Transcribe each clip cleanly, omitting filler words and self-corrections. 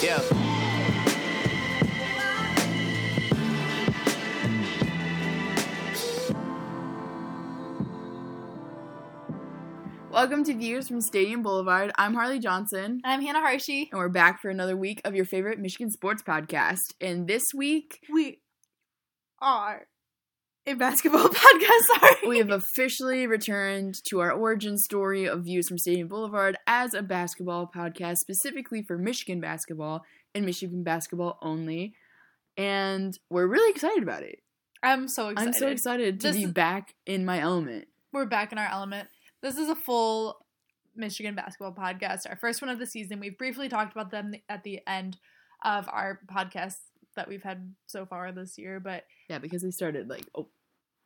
Yeah. Welcome to Views from Stadium Boulevard. I'm Harley Johnson. I'm Hannah Harshey. And we're back for another week of your favorite Michigan sports podcast. And this week, we are a basketball podcast, sorry. We have officially returned to our origin story of Views from Stadium Boulevard as a basketball podcast, specifically for Michigan basketball and Michigan basketball only. And we're really excited about it. I'm so excited. I'm so excited to be back in my element. We're back in our element. This is a full Michigan basketball podcast, our first one of the season. We've briefly talked about them at the end of our podcasts that we've had so far this year, but yeah, because they started like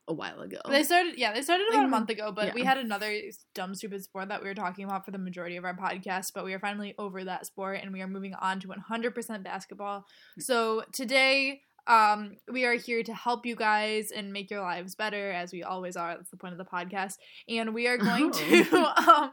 a while ago. They started about a month ago, but yeah. We had another dumb, stupid sport that we were talking about for the majority of our podcast, but we are finally over that sport, and we are moving on to 100% basketball. So today, we are here to help you guys and make your lives better, as we always are. That's the point of the podcast. And we are going to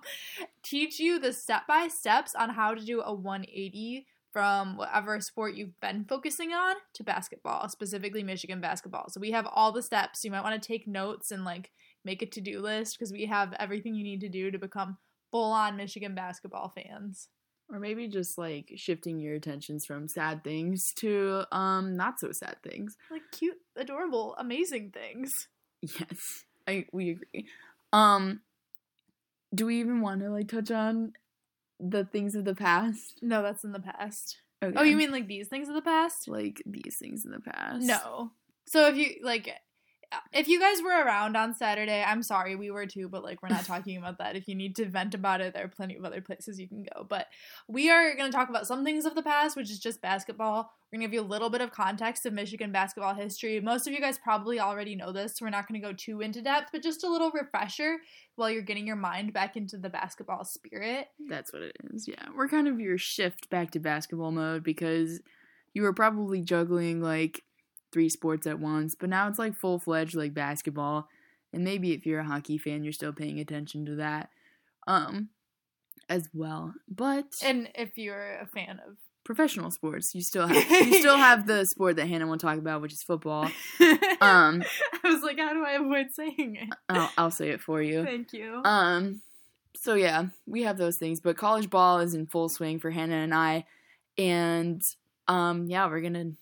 teach you the step-by-steps on how to do a 180 from whatever sport you've been focusing on to basketball, specifically Michigan basketball. So we have all the steps. You might want to take notes and, like, make a to-do list, because we have everything you need to do to become full-on Michigan basketball fans. Or maybe just, like, shifting your attentions from sad things to not-so-sad things. Like, cute, adorable, amazing things. Yes, we agree. Do we even want to, like, touch on the things of the past? No, that's in the past. Okay. Oh, you mean, like, these things of the past? Like, these things in the past. No. So if you, like... If you guys were around on Saturday, I'm sorry, we were too, but, like, we're not talking about that. If you need to vent about it, there are plenty of other places you can go. But we are going to talk about some things of the past, which is just basketball. We're going to give you a little bit of context of Michigan basketball history. Most of you guys probably already know this, so we're not going to go too into depth, but just a little refresher while you're getting your mind back into the basketball spirit. That's what it is, yeah. We're kind of your shift back to basketball mode, because you were probably juggling, like, three sports at once, but now it's like full-fledged like basketball, and maybe if you're a hockey fan, you're still paying attention to that as well. But and if you're a fan of professional sports, you still have the sport that Hannah will talk about, which is football. I was like, how do I avoid saying it? I'll say it for you. Thank you. So yeah, we have those things, but college ball is in full swing for Hannah and I, and yeah, we're gonna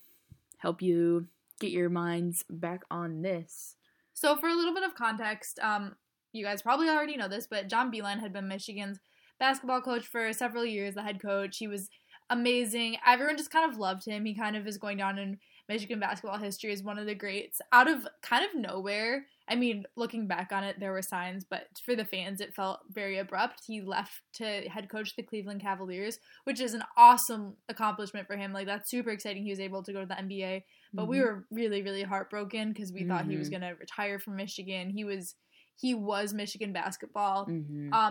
help you get your minds back on this. So for a little bit of context, you guys probably already know this, but John Beilein had been Michigan's basketball coach for several years, the head coach. He was amazing. Everyone just kind of loved him. He kind of is going down in Michigan basketball history as one of the greats. Out of kind of nowhere, I mean, looking back on it, there were signs, but for the fans, it felt very abrupt. He left to head coach the Cleveland Cavaliers, which is an awesome accomplishment for him. Like, that's super exciting. He was able to go to the NBA, but we were really, really heartbroken, because we thought he was going to retire from Michigan. He was Michigan basketball.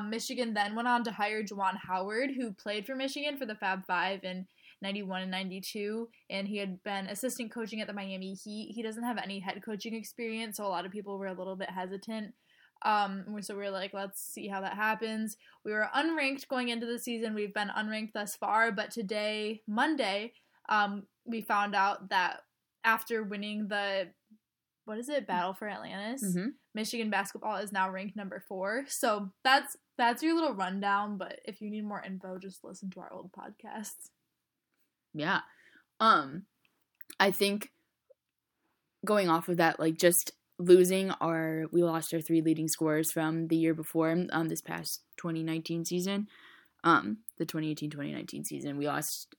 Michigan then went on to hire Juwan Howard, who played for Michigan for the Fab Five in 91 and 92, and he had been assistant coaching at the Miami Heat. He doesn't have any head coaching experience, so a lot of people were a little bit hesitant. So we were like, let's see how that happens. We were unranked going into the season. We've been unranked thus far, but today, Monday, we found out that after winning the Battle for Atlantis, Michigan basketball is now ranked number 4. So that's your little rundown, but if you need more info, just listen to our old podcasts. Yeah. I think going off of that, like, just losing we lost our three leading scorers from the year before, this past 2019 season, the 2018-2019 season. We lost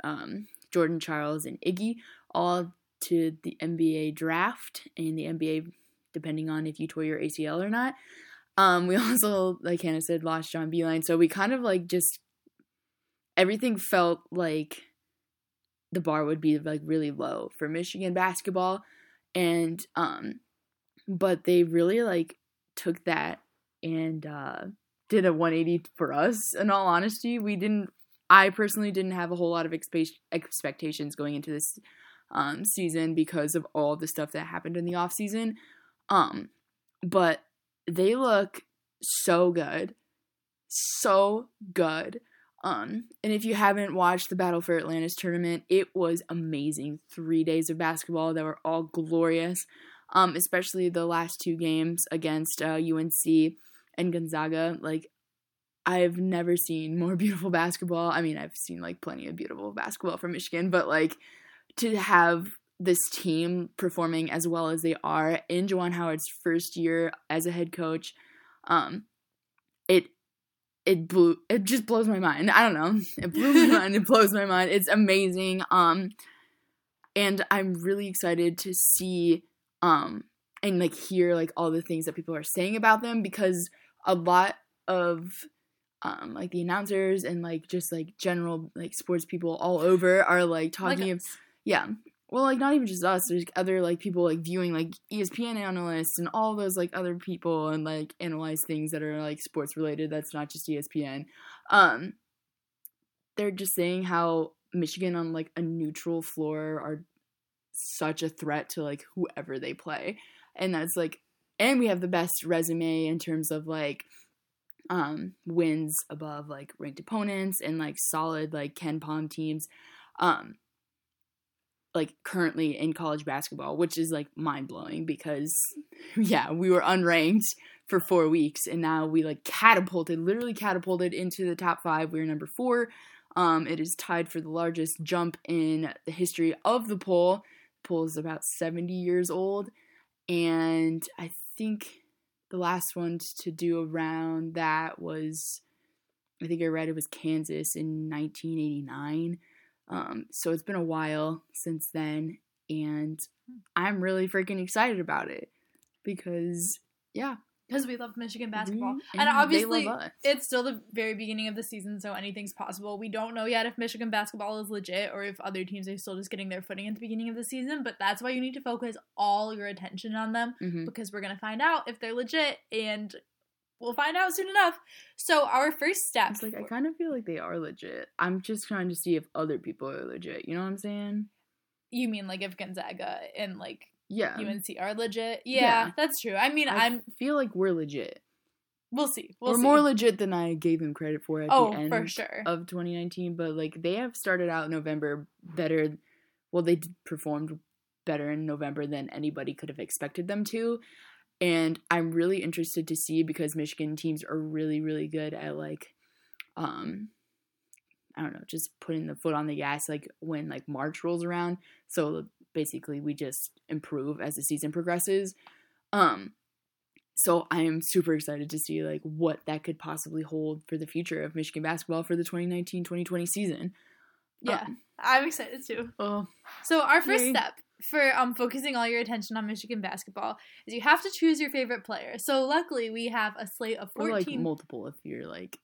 Jordan, Charles, and Iggy, all to the NBA draft, and the NBA, depending on if you tore your ACL or not. We also, like Hannah said, lost John Beilein. So we kind of, like, just everything felt like the bar would be, like, really low for Michigan basketball. And but they really, like, took that and did a 180 for us. In all honesty, I personally didn't have a whole lot of expectations going into this season, because of all the stuff that happened in the offseason. But they look so good. And if you haven't watched the Battle for Atlantis tournament, it was amazing. 3 days of basketball that were all glorious, especially the last two games against UNC and Gonzaga. Like, I've never seen more beautiful basketball. I mean, I've seen, like, plenty of beautiful basketball from Michigan, but, like, to have this team performing as well as they are in Juwan Howard's first year as a head coach, it just blows my mind. I don't know. It blew my mind. It blows my mind. It's amazing. And I'm really excited to see and, like, hear, like, all the things that people are saying about them, because a lot of, like, the announcers and, like, just, like, general, like, sports people all over are, like, talking of, yeah. Well, like, not even just us. There's other, like, people, like, viewing, like, ESPN analysts and all those, like, other people, and, like, analyze things that are, like, sports-related. That's not just ESPN. They're just saying how Michigan on, like, a neutral floor are such a threat to, like, whoever they play. And that's, like, and we have the best resume in terms of, like, wins above, like, ranked opponents and, like, solid, like, Ken Pom teams. Like, currently in college basketball, which is, like, mind-blowing because, yeah, we were unranked for 4 weeks, and now we, like, literally catapulted into the top five. We were number four. It is tied for the largest jump in the history of the poll. The poll is about 70 years old, and I think the last one to do around that was, I think I read it was Kansas in 1989. So it's been a while since then, and I'm really freaking excited about it because, yeah. Because we love Michigan basketball. And obviously, it's still the very beginning of the season, so anything's possible. We don't know yet if Michigan basketball is legit or if other teams are still just getting their footing at the beginning of the season, but that's why you need to focus all your attention on them because we're going to find out if they're legit, and we'll find out soon enough. So our first step. It's like, I kind of feel like they are legit. I'm just trying to see if other people are legit. You know what I'm saying? You mean, like, if Gonzaga and, like, yeah, UNC are legit? Yeah, that's true. I mean, I feel like we're legit. We'll see. We're more legit than I gave them credit for at the end for sure. of 2019. But, like, they have started out November better. Well, they performed better in November than anybody could have expected them to. And I'm really interested to see, because Michigan teams are really, really good at, like, I don't know, just putting the foot on the gas, like, when, like, March rolls around. So, basically, we just improve as the season progresses. So I am super excited to see, like, what that could possibly hold for the future of Michigan basketball for the 2019-2020 season. Yeah, I'm excited, too. So our first step for focusing all your attention on Michigan basketball is you have to choose your favorite player. So luckily we have a slate of 14. Or, like, multiple if you're, like,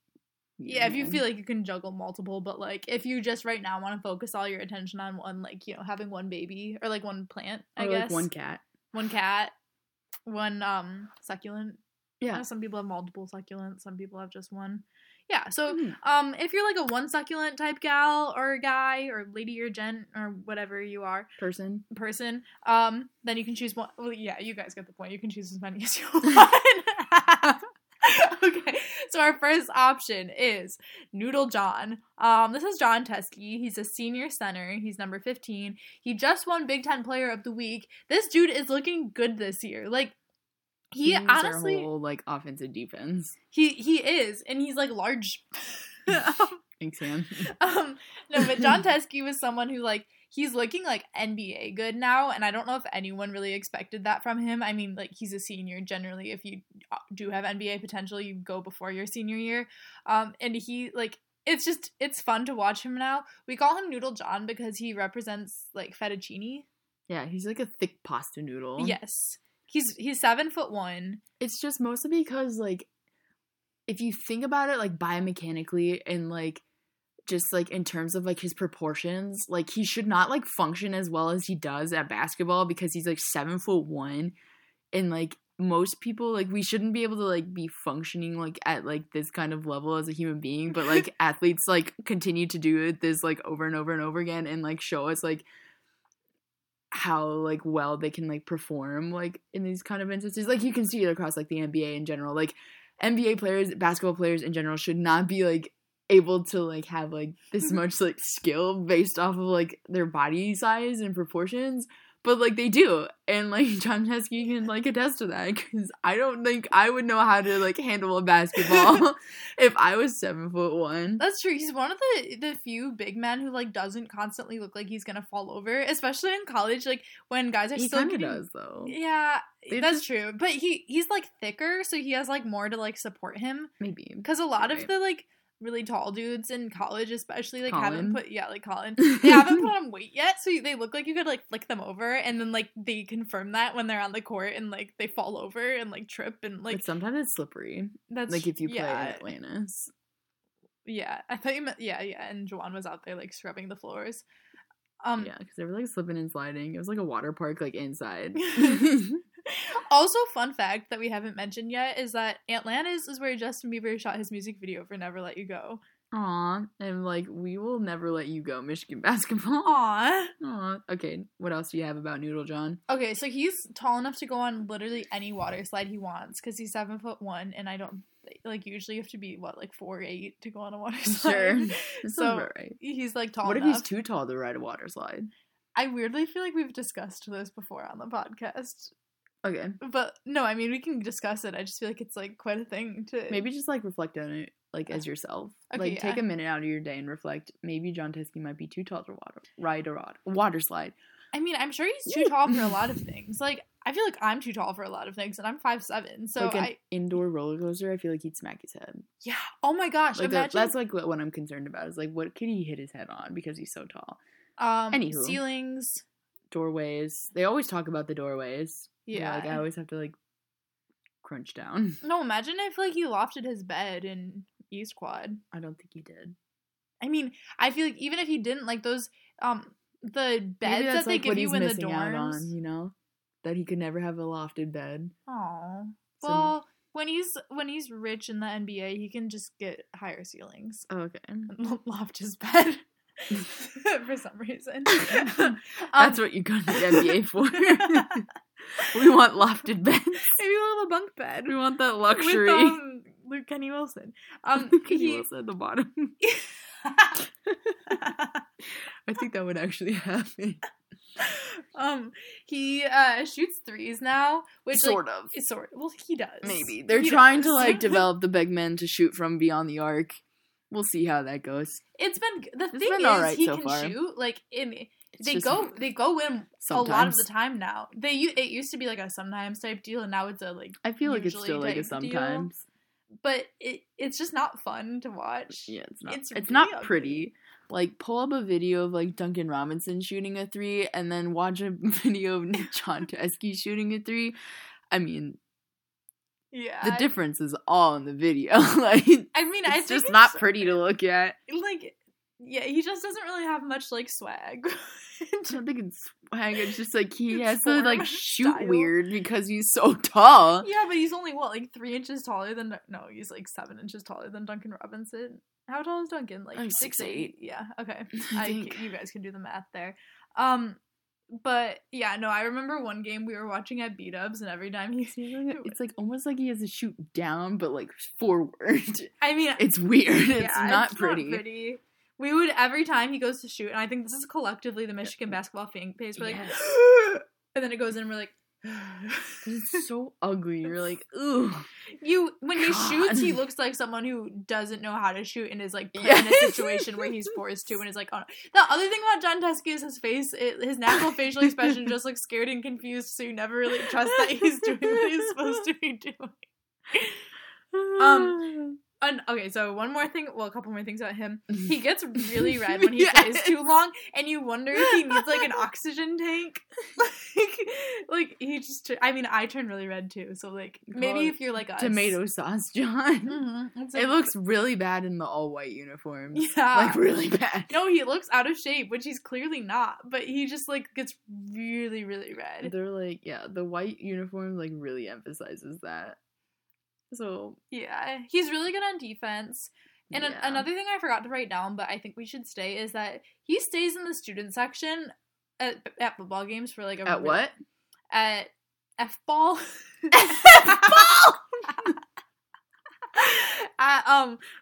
yeah, if you feel like you can juggle multiple, but, like, if you just right now want to focus all your attention on one, like, you know, having one baby or, like, one plant, I guess. Or, like, one cat, one succulent. Yeah. Some people have multiple succulents, some people have just one. Yeah, so if you're, like, a one succulent type gal or guy or lady or gent or whatever you are. Person. Then you can choose one. Well, yeah, you guys get the point. You can choose as many as you want. Okay, so our first option is Noodle John. This is John Teske. He's a senior center. He's number 15. He just won Big Ten Player of the Week. This dude is looking good this year. Like, he honestly, whole, like, offense and defense. He is, and he's, like, large. Thanks, man. No, but John Teske was someone who, like, he's looking, like, NBA good now, and I don't know if anyone really expected that from him. I mean, like, he's a senior. Generally, if you do have NBA potential, you go before your senior year. And he, like, it's just, it's fun to watch him now. We call him Noodle John because he represents, like, fettuccine. Yeah, he's, like, a thick pasta noodle. Yes. He's 7'1". It's just mostly because, like, if you think about it, like, biomechanically and, like, just, like, in terms of, like, his proportions, like, he should not, like, function as well as he does at basketball because he's, like, 7'1", and, like, most people, like, we shouldn't be able to, like, be functioning, like, at, like, this kind of level as a human being, but, like, athletes, like, continue to do this, like, over and over and over again and, like, show us, like, how, like, well they can, like, perform, like, in these kind of instances. Like, you can see it across, like, the NBA in general. Like, NBA players, basketball players in general should not be, like, able to, like, have, like, this much, like, skill based off of, like, their body size and proportions. But, like, they do. And, like, John Teske can, like, attest to that. Because I don't think I would know how to, like, handle a basketball if I was 7'1". That's true. He's one of the few big men who, like, doesn't constantly look like he's going to fall over. Especially in college, like, when guys are still getting... He kind of does, though. Yeah, that's true. But he's, like, thicker, so he has, like, more to, like, support him. Maybe. Because a lot of the, like... really tall dudes in college, especially, like, haven't put on weight yet, so they look like you could, like, flick them over, and then, like, they confirm that when they're on the court, and, like, they fall over and, like, trip, and, like... But sometimes it's slippery. That's... Like, if you play in Atlantis. Yeah. I thought you meant... Yeah, and Juwan was out there, like, scrubbing the floors. Yeah, because they were, like, slipping and sliding. It was, like, a water park, like, inside. Also, fun fact that we haven't mentioned yet is that Atlantis is where Justin Bieber shot his music video for Never Let You Go. Aw, and, like, we will never let you go, Michigan basketball. Aw. Okay, what else do you have about Noodle John? Okay, so he's tall enough to go on literally any water slide he wants because he's 7'1", and I don't, like, usually you have to be, what, like, 4'8" to go on a water slide? Sure. So right. He's, like, tall enough. What if he's too tall to ride a water slide? I weirdly feel like we've discussed this before on the podcast. Okay. But, no, I mean, we can discuss it. I just feel like it's, like, quite a thing to... Maybe just, like, reflect on it, like, as yourself. Okay, like, take a minute out of your day and reflect. Maybe John Teske might be too tall to ride a water slide. I mean, I'm sure he's too tall for a lot of things. Like, I feel like I'm too tall for a lot of things, and I'm 5'7", so like an indoor roller coaster, I feel like he'd smack his head. Yeah. Oh, my gosh. Like, imagine... That's, like, what I'm concerned about is, like, what could he hit his head on because he's so tall? Anywho. Ceilings. Doorways. They always talk about the doorways. Yeah, like, I always have to, like, crunch down. No, imagine if, like, he lofted his bed in East Quad. I don't think he did. I mean, I feel like even if he didn't, like, those, the beds that they give you in the dorms. On, you know? That he could never have a lofted bed. Aww. So, well, when he's rich in the NBA, he can just get higher ceilings. Oh, okay. And loft his bed. For some reason. That's what you go to the NBA for. We want lofted beds. Maybe we'll have a bunk bed. We want that luxury. With Luke Kenny Wilson. Luke Kenny Wilson at the bottom. I think that would actually happen. He shoots threes now, which sort of. Well, he does. Maybe they're trying to, like, develop the big men to shoot from beyond the arc. We'll see how that goes. The thing is, he can shoot like in. They go in sometimes. A lot of the time now. It used to be, like, a sometimes type deal, and now it's a, like, I feel like it's still, like, a sometimes deal. But it's just not fun to watch. Yeah, it's not. It's really not pretty. Like, pull up a video of, like, Duncan Robinson shooting a three, and then watch a video of John Teske shooting a three. I mean, yeah, the difference is all in the video. Like, I mean, it's just not pretty to look at. Like. Yeah, he just doesn't really have much, like, swag. I don't think it's swag. It's just, like, he has to, like, shoot style. Weird because he's so tall. Yeah, but he's only, what, like, 3 inches taller than... No, he's, like, 7 inches taller than Duncan Robinson. How tall is Duncan? Like, 6'8". Yeah, okay. You guys can do the math there. But, yeah, no, I remember one game we were watching at B-Dubs, and every time he's... It's, like, almost like he has to shoot down, but, like, forward. I mean... It's weird. Yeah, it's not pretty. We would, every time he goes to shoot, and I think this is collectively the Michigan basketball fan base, we're like, and then it goes in, and we're like, it's so ugly. You're like, ooh. When he shoots, he looks like someone who doesn't know how to shoot and is, like, put in a situation where he's forced to, and is like, oh no. The other thing about John Teske is his face, his natural facial expression just looks scared and confused, so you never really trust that he's doing what he's supposed to be doing. Okay, so a couple more things about him. He gets really red when he plays too long, and you wonder if he needs, like, an oxygen tank. Like, he just, I mean, I turn really red, too, so, like, maybe if you're, like, us. Tomato sauce, John. Mm-hmm. Like, it looks really bad in the all-white uniform. Yeah. Like, really bad. No, he looks out of shape, which he's clearly not, but he just, like, gets really, really red. They're, like, yeah, the white uniform, like, really emphasizes that. So, yeah, he's really good on defense. And another thing I forgot to write down, but I think we should stay, is that he stays in the student section at football games for, like, at F-ball. F-ball!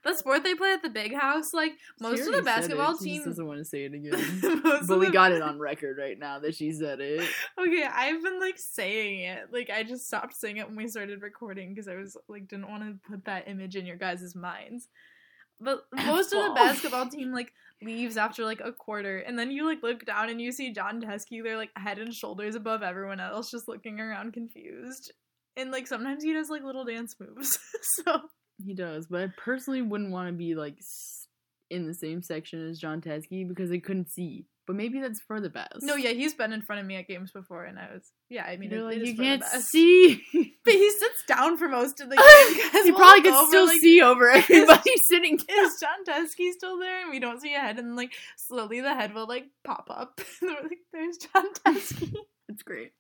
the sport they play at the Big House, like, most of the basketball team... She just doesn't want to say it again. But we got it on record right now that she said it. Okay, I've been, like, saying it. Like, I just stopped saying it when we started recording because I was, like, didn't want to put that image in your guys' minds. But most of the basketball team, like, leaves after, like, a quarter. And then you, like, look down and you see John Teske. They're, like, head and shoulders above everyone else, just looking around confused. And, like, sometimes he does, like, little dance moves. So... He does, but I personally wouldn't want to be, like, in the same section as John Teske because I couldn't see. But maybe that's for the best. No, yeah, he's been in front of me at games before, and I was, yeah, I mean, they're like, you can't see. But he sits down for most of the game. He probably could still see over everybody sitting down. Is John Teske still there? And we don't see a head, and, like, slowly the head will, like, pop up. And we're like, there's John Teske. It's great.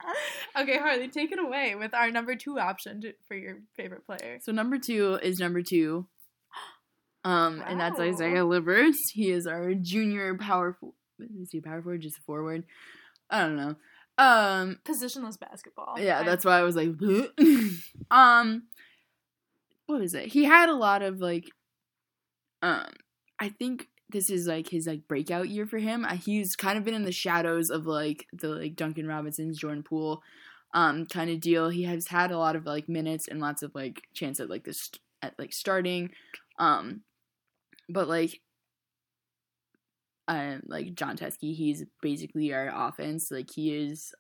Okay, Harley, take it away with our number two option for your favorite player. So number two is wow. And that's Isaiah Livers. He is our junior power forward. Is he power forward? Just a forward? I don't know. Positionless basketball. Yeah, that's why I was like, what is it? He had a lot of, like, I think this is, like, his, like, breakout year for him. He's kind of been in the shadows of, like, the, like, Duncan Robinson's, Jordan Poole kind of deal. He has had a lot of, like, minutes and lots of, like, chance at, like, this at, like, starting. But, like, John Teske, he's basically our offense. Like, he is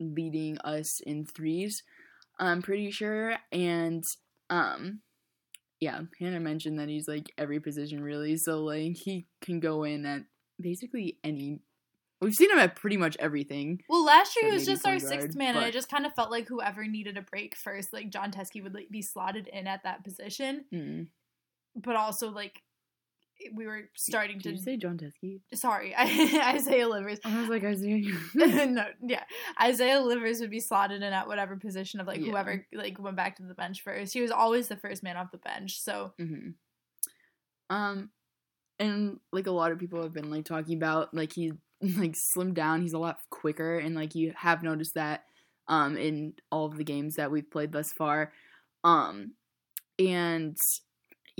leading us in threes, I'm pretty sure. And, yeah, Hannah mentioned that he's, like, every position, really. So, like, he can go in at basically any – we've seen him at pretty much everything. Well, last year he was just our sixth man, and I just kind of felt like whoever needed a break first, like, John Teske would, like, be slotted in at that position. Mm-hmm. But also, like, we were starting to – Did you say John Teske? Sorry. Isaiah Livers. I was like, Isaiah – No, yeah. Isaiah Livers would be slotted in at whatever position of, like, whoever, like, went back to the bench first. He was always the first man off the bench, so. Mm-hmm. And, like, a lot of people have been, like, talking about, like, he, like, slimmed down. He's a lot quicker, and, like, you have noticed that in all of the games that we've played thus far. And –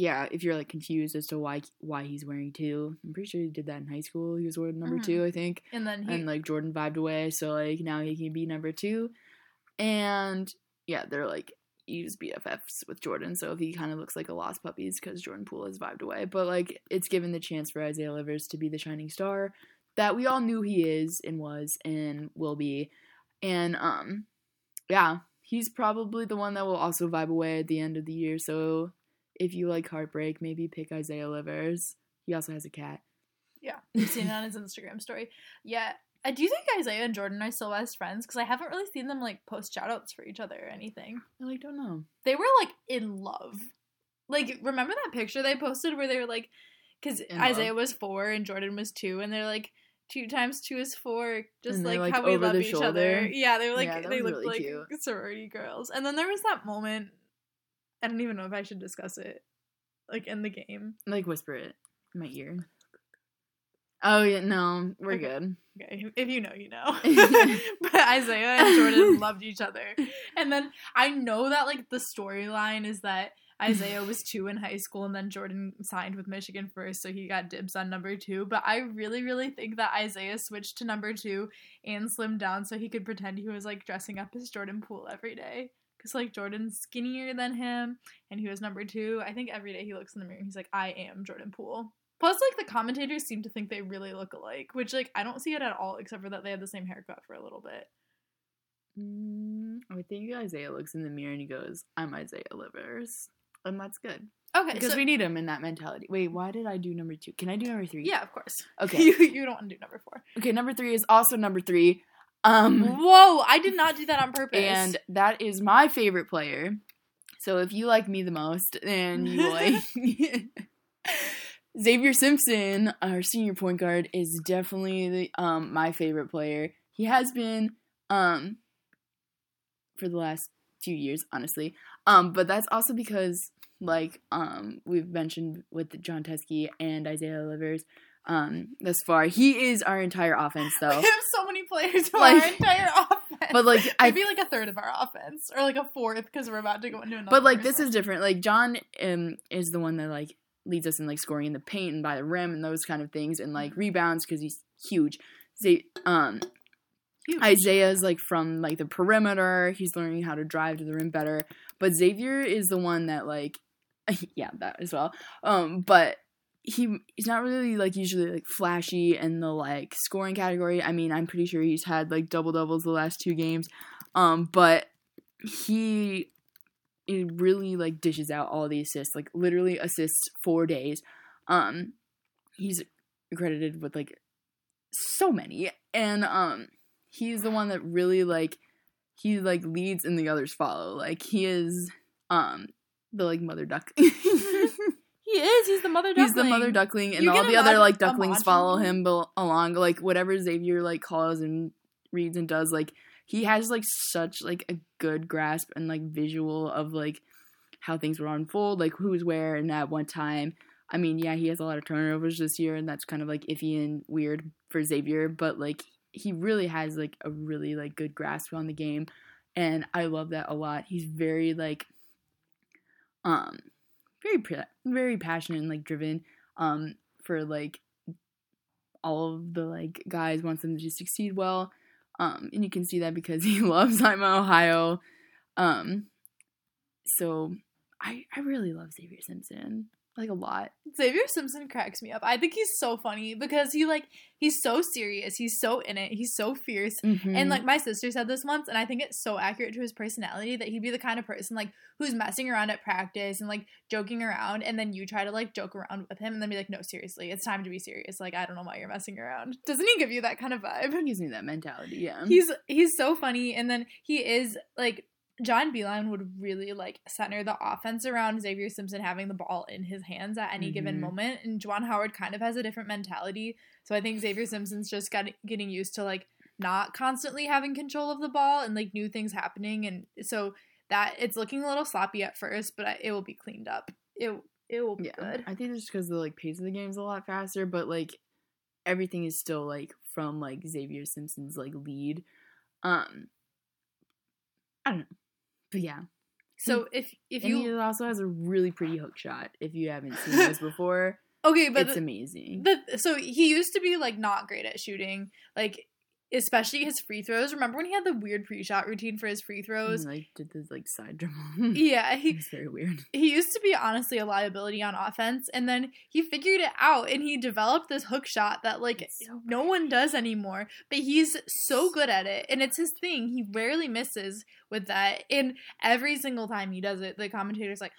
yeah, if you're, like, confused as to why he's wearing two, I'm pretty sure he did that in high school. He was wearing number two, I think. And then he... And, like, Jordan vibed away, so, like, now he can be number two. And, yeah, they're, like, he was BFFs with Jordan, so if he kind of looks like a lost puppies because Jordan Poole has vibed away. But, like, it's given the chance for Isaiah Livers to be the shining star that we all knew he is and was and will be. And, yeah, he's probably the one that will also vibe away at the end of the year, so... If you like heartbreak, maybe pick Isaiah Livers. He also has a cat. Yeah, I've seen it on his Instagram story. Yeah, I do think Isaiah and Jordan are still best friends because I haven't really seen them, like, post shoutouts for each other or anything. I, like, don't know. They were, like, in love. Like, remember that picture they posted where they were like, because Isaiah was 4 and Jordan was 2, and they're like, 2 times 2 is 4, just like how we love each other. Yeah, they were like, they looked really like cute. Sorority girls. And then there was that moment. I don't even know if I should discuss it, like, in the game. Like, whisper it in my ear. Oh, yeah, no, we're okay. Good. Okay, if you know, you know. But Isaiah and Jordan loved each other. And then I know that, like, the storyline is that Isaiah was 2 in high school and then Jordan signed with Michigan first, so he got dibs on number 2. But I really, really think that Isaiah switched to number 2 and slimmed down so he could pretend he was, like, dressing up as Jordan Poole every day. Because, like, Jordan's skinnier than him, and he was number 2. I think every day he looks in the mirror and he's like, I am Jordan Poole. Plus, like, the commentators seem to think they really look alike, which, like, I don't see it at all, except for that they had the same haircut for a little bit. I think Isaiah looks in the mirror and he goes, I'm Isaiah Livers. And that's good. Okay. Because we need him in that mentality. Wait, why did I do number 2? Can I do number 3? Yeah, of course. Okay. You don't want to do number 4. Okay, number 3 is also number 3. Whoa, I did not do that on purpose. And that is my favorite player. So if you like me the most, and you like Xavier Simpson, our senior point guard, is definitely my favorite player. He has been for the last few years, honestly. But that's also because, like, we've mentioned with John Teske and Isaiah Livers, thus far. He is our entire offense, though. We have so many players who are our entire offense. But like, maybe like a third of our offense, or like a fourth, because we're about to go into another. But like, this is different. Like, John is the one that like leads us in like scoring in the paint and by the rim and those kind of things, and like rebounds because he's huge. Isaiah's like from like the perimeter. He's learning how to drive to the rim better. But Xavier is the one that like, yeah, that as well. But he's not really like usually like flashy in the like scoring category. I mean, I'm pretty sure he's had like double doubles the last two games. But he really like dishes out all the assists. Like literally assists 4 days. He's credited with like so many, and he's the one that really like he like leads and the others follow. Like he is the like mother duck. He's the mother duckling. He's the mother duckling, and all the other like ducklings follow him along. Like whatever Xavier like calls and reads and does, like he has like such like a good grasp and like visual of like how things will unfold, like who's where and at what time. I mean, yeah, he has a lot of turnovers this year, and that's kind of like iffy and weird for Xavier, but like he really has like a really like good grasp on the game, and I love that a lot. He's very like very passionate and like driven for like all of the like guys, wants them to succeed well, and you can see that because he loves I'm Ohio. So I really love Xavier Simpson. Like, a lot. Xavier Simpson cracks me up. I think he's so funny because he's so serious. He's so in it. He's so fierce. Mm-hmm. And, like, my sister said this once, and I think it's so accurate to his personality that he'd be the kind of person, like, who's messing around at practice and, like, joking around, and then you try to, like, joke around with him and then be like, no, seriously, it's time to be serious. Like, I don't know why you're messing around. Doesn't he give you that kind of vibe? He gives me that mentality, yeah. He's so funny, and then he is, like, John Beilein would really, like, center the offense around Xavier Simpson having the ball in his hands at any given moment. And Juwan Howard kind of has a different mentality. So I think Xavier Simpson's just getting used to, like, not constantly having control of the ball and, like, new things happening. And so that – it's looking a little sloppy at first, but it will be cleaned up. It will be good. I think it's just because the, like, pace of the game is a lot faster. But, like, everything is still, like, from, like, Xavier Simpson's, like, lead. I don't know. But yeah. So he also has a really pretty hook shot. If you haven't seen this before, okay, but it's amazing. So he used to be like not great at shooting, like especially his free throws. Remember when he had the weird pre-shot routine for his free throws? And, like, did this like side dribble. Yeah, he was very weird. He used to be honestly a liability on offense, and then he figured it out and he developed this hook shot that like no one does anymore. But he's so good at it, and it's his thing. He rarely misses with that, and every single time he does it, the commentator's like,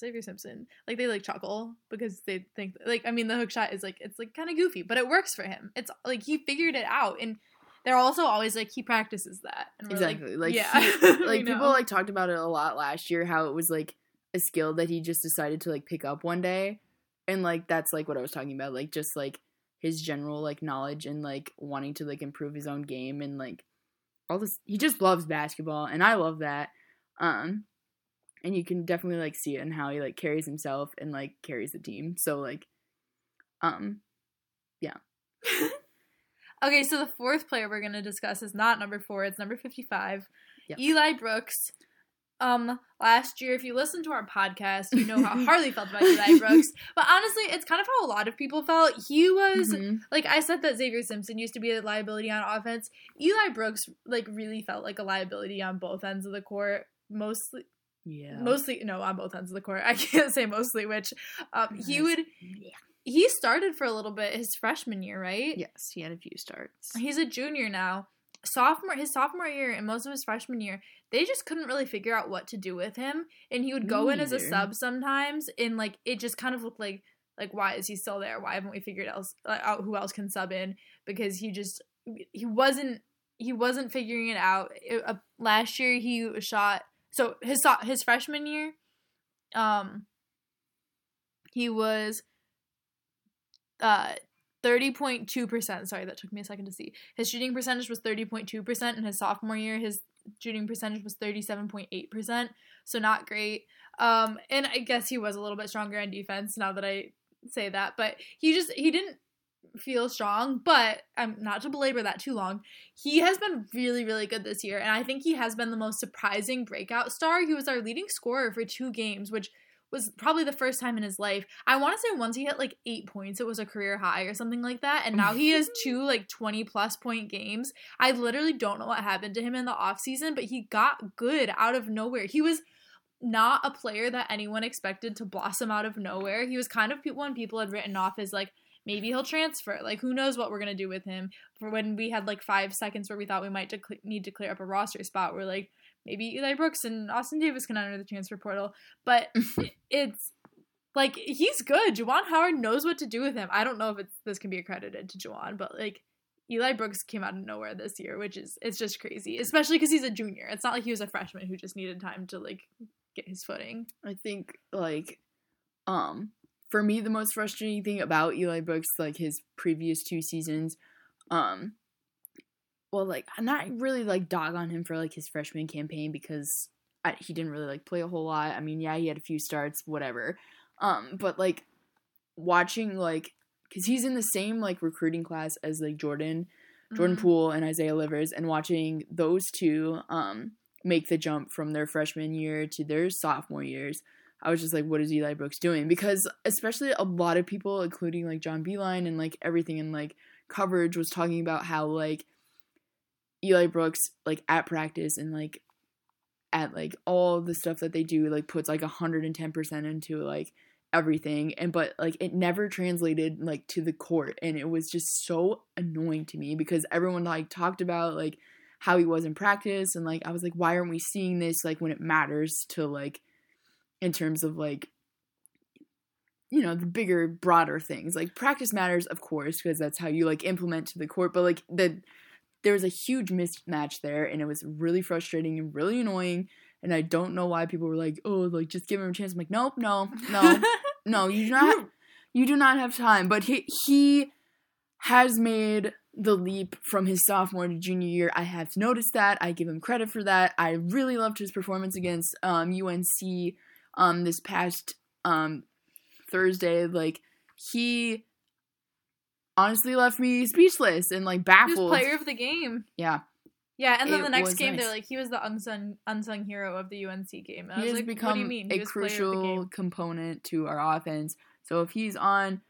Xavier Simpson. Like, they, like, chuckle because they think, like, I mean, the hook shot is, like, it's, like, kind of goofy, but it works for him. It's, like, he figured it out, and they're also always, like, he practices that. And we're exactly. Like, yeah. Like, people, like, talked about it a lot last year, how it was, like, a skill that he just decided to, like, pick up one day, and, like, that's, like, what I was talking about, like, just, like, his general, like, knowledge and, like, wanting to, like, improve his own game and, like, all this, he just loves basketball, and I love that. And you can definitely, like, see it in how he, like, carries himself and, like, carries the team. So, like, yeah. Okay, so the fourth player we're going to discuss is not number 4. It's number 55. Yep. Eli Brooks. Last year, if you listened to our podcast, you know how Harley felt about Eli Brooks. But honestly, it's kind of how a lot of people felt. He was, like I said that Xavier Simpson used to be a liability on offense. Eli Brooks, like, really felt like a liability on both ends of the court. On both ends of the court. I can't say mostly, which, he started for a little bit his freshman year, right? Yes, he had a few starts. He's a junior now. His sophomore year and most of his freshman year, they just couldn't really figure out what to do with him, and he would go in as a sub sometimes, and like it just kind of looked like why is he still there? Why haven't we figured out who else can sub in? Because he wasn't figuring it out. Last year he shot, so his freshman year, he was 30.2%. Sorry, that took me a second to see. His shooting percentage was 30.2%. In his sophomore year, his shooting percentage was 37.8%. So not great. And I guess he was a little bit stronger on defense now that I say that. But he didn't feel strong, but not to belabor that too long, he has been really, really good this year, and I think he has been the most surprising breakout star. He was our leading scorer for 2 games, which was probably the first time in his life. I want to say once he hit, like, 8 points, it was a career high or something like that, and now he has 2, like, 20-plus point games. I literally don't know what happened to him in the offseason, but he got good out of nowhere. He was not a player that anyone expected to blossom out of nowhere. He was kind of one people had written off as, like, maybe he'll transfer. Like, who knows what we're going to do with him. For when we had, like, 5 seconds where we thought we might need to clear up a roster spot, we're like, maybe Eli Brooks and Austin Davis can enter the transfer portal. But it's, like, he's good. Juwan Howard knows what to do with him. I don't know if this can be accredited to Juwan, but, like, Eli Brooks came out of nowhere this year, which is, it's just crazy, especially because he's a junior. It's not like he was a freshman who just needed time to, like, get his footing. I think, like, for me, the most frustrating thing about Eli Brooks, like, his previous 2 seasons, well, like, I'm not really, like, dog on him for, like, his freshman campaign because he didn't really, like, play a whole lot. I mean, yeah, he had a few starts, whatever. But, like, watching, like, because he's in the same, like, recruiting class as, like, Jordan Poole and Isaiah Livers, and watching those 2 make the jump from their freshman year to their sophomore years, I was just like, what is Eli Brooks doing? Because especially a lot of people, including, like, John Beilein and, like, everything in, like, coverage was talking about how, like, Eli Brooks, like, at practice and, like, at, like, all the stuff that they do, like, puts, like, 110% into, like, everything. And but, like, it never translated, like, to the court. And it was just so annoying to me because everyone, like, talked about, like, how he was in practice. And, like, I was like, why aren't we seeing this, like, when it matters to, like, in terms of, like, you know, the bigger, broader things. Like, practice matters, of course, because that's how you, like, implement to the court. But, like, there was a huge mismatch there, and it was really frustrating and really annoying. And I don't know why people were like, oh, like, just give him a chance. I'm like, nope, no, no, you do not have time. But he has made the leap from his sophomore to junior year. I have noticed that. I give him credit for that. I really loved his performance against UNC this past Thursday. Like, he honestly left me speechless and, like, baffled. He was player of the game. Yeah, and then the next game, nice. They're like, he was the unsung hero of the UNC game. And I was like, what do you mean? He has become a crucial component to our offense. So if he's on,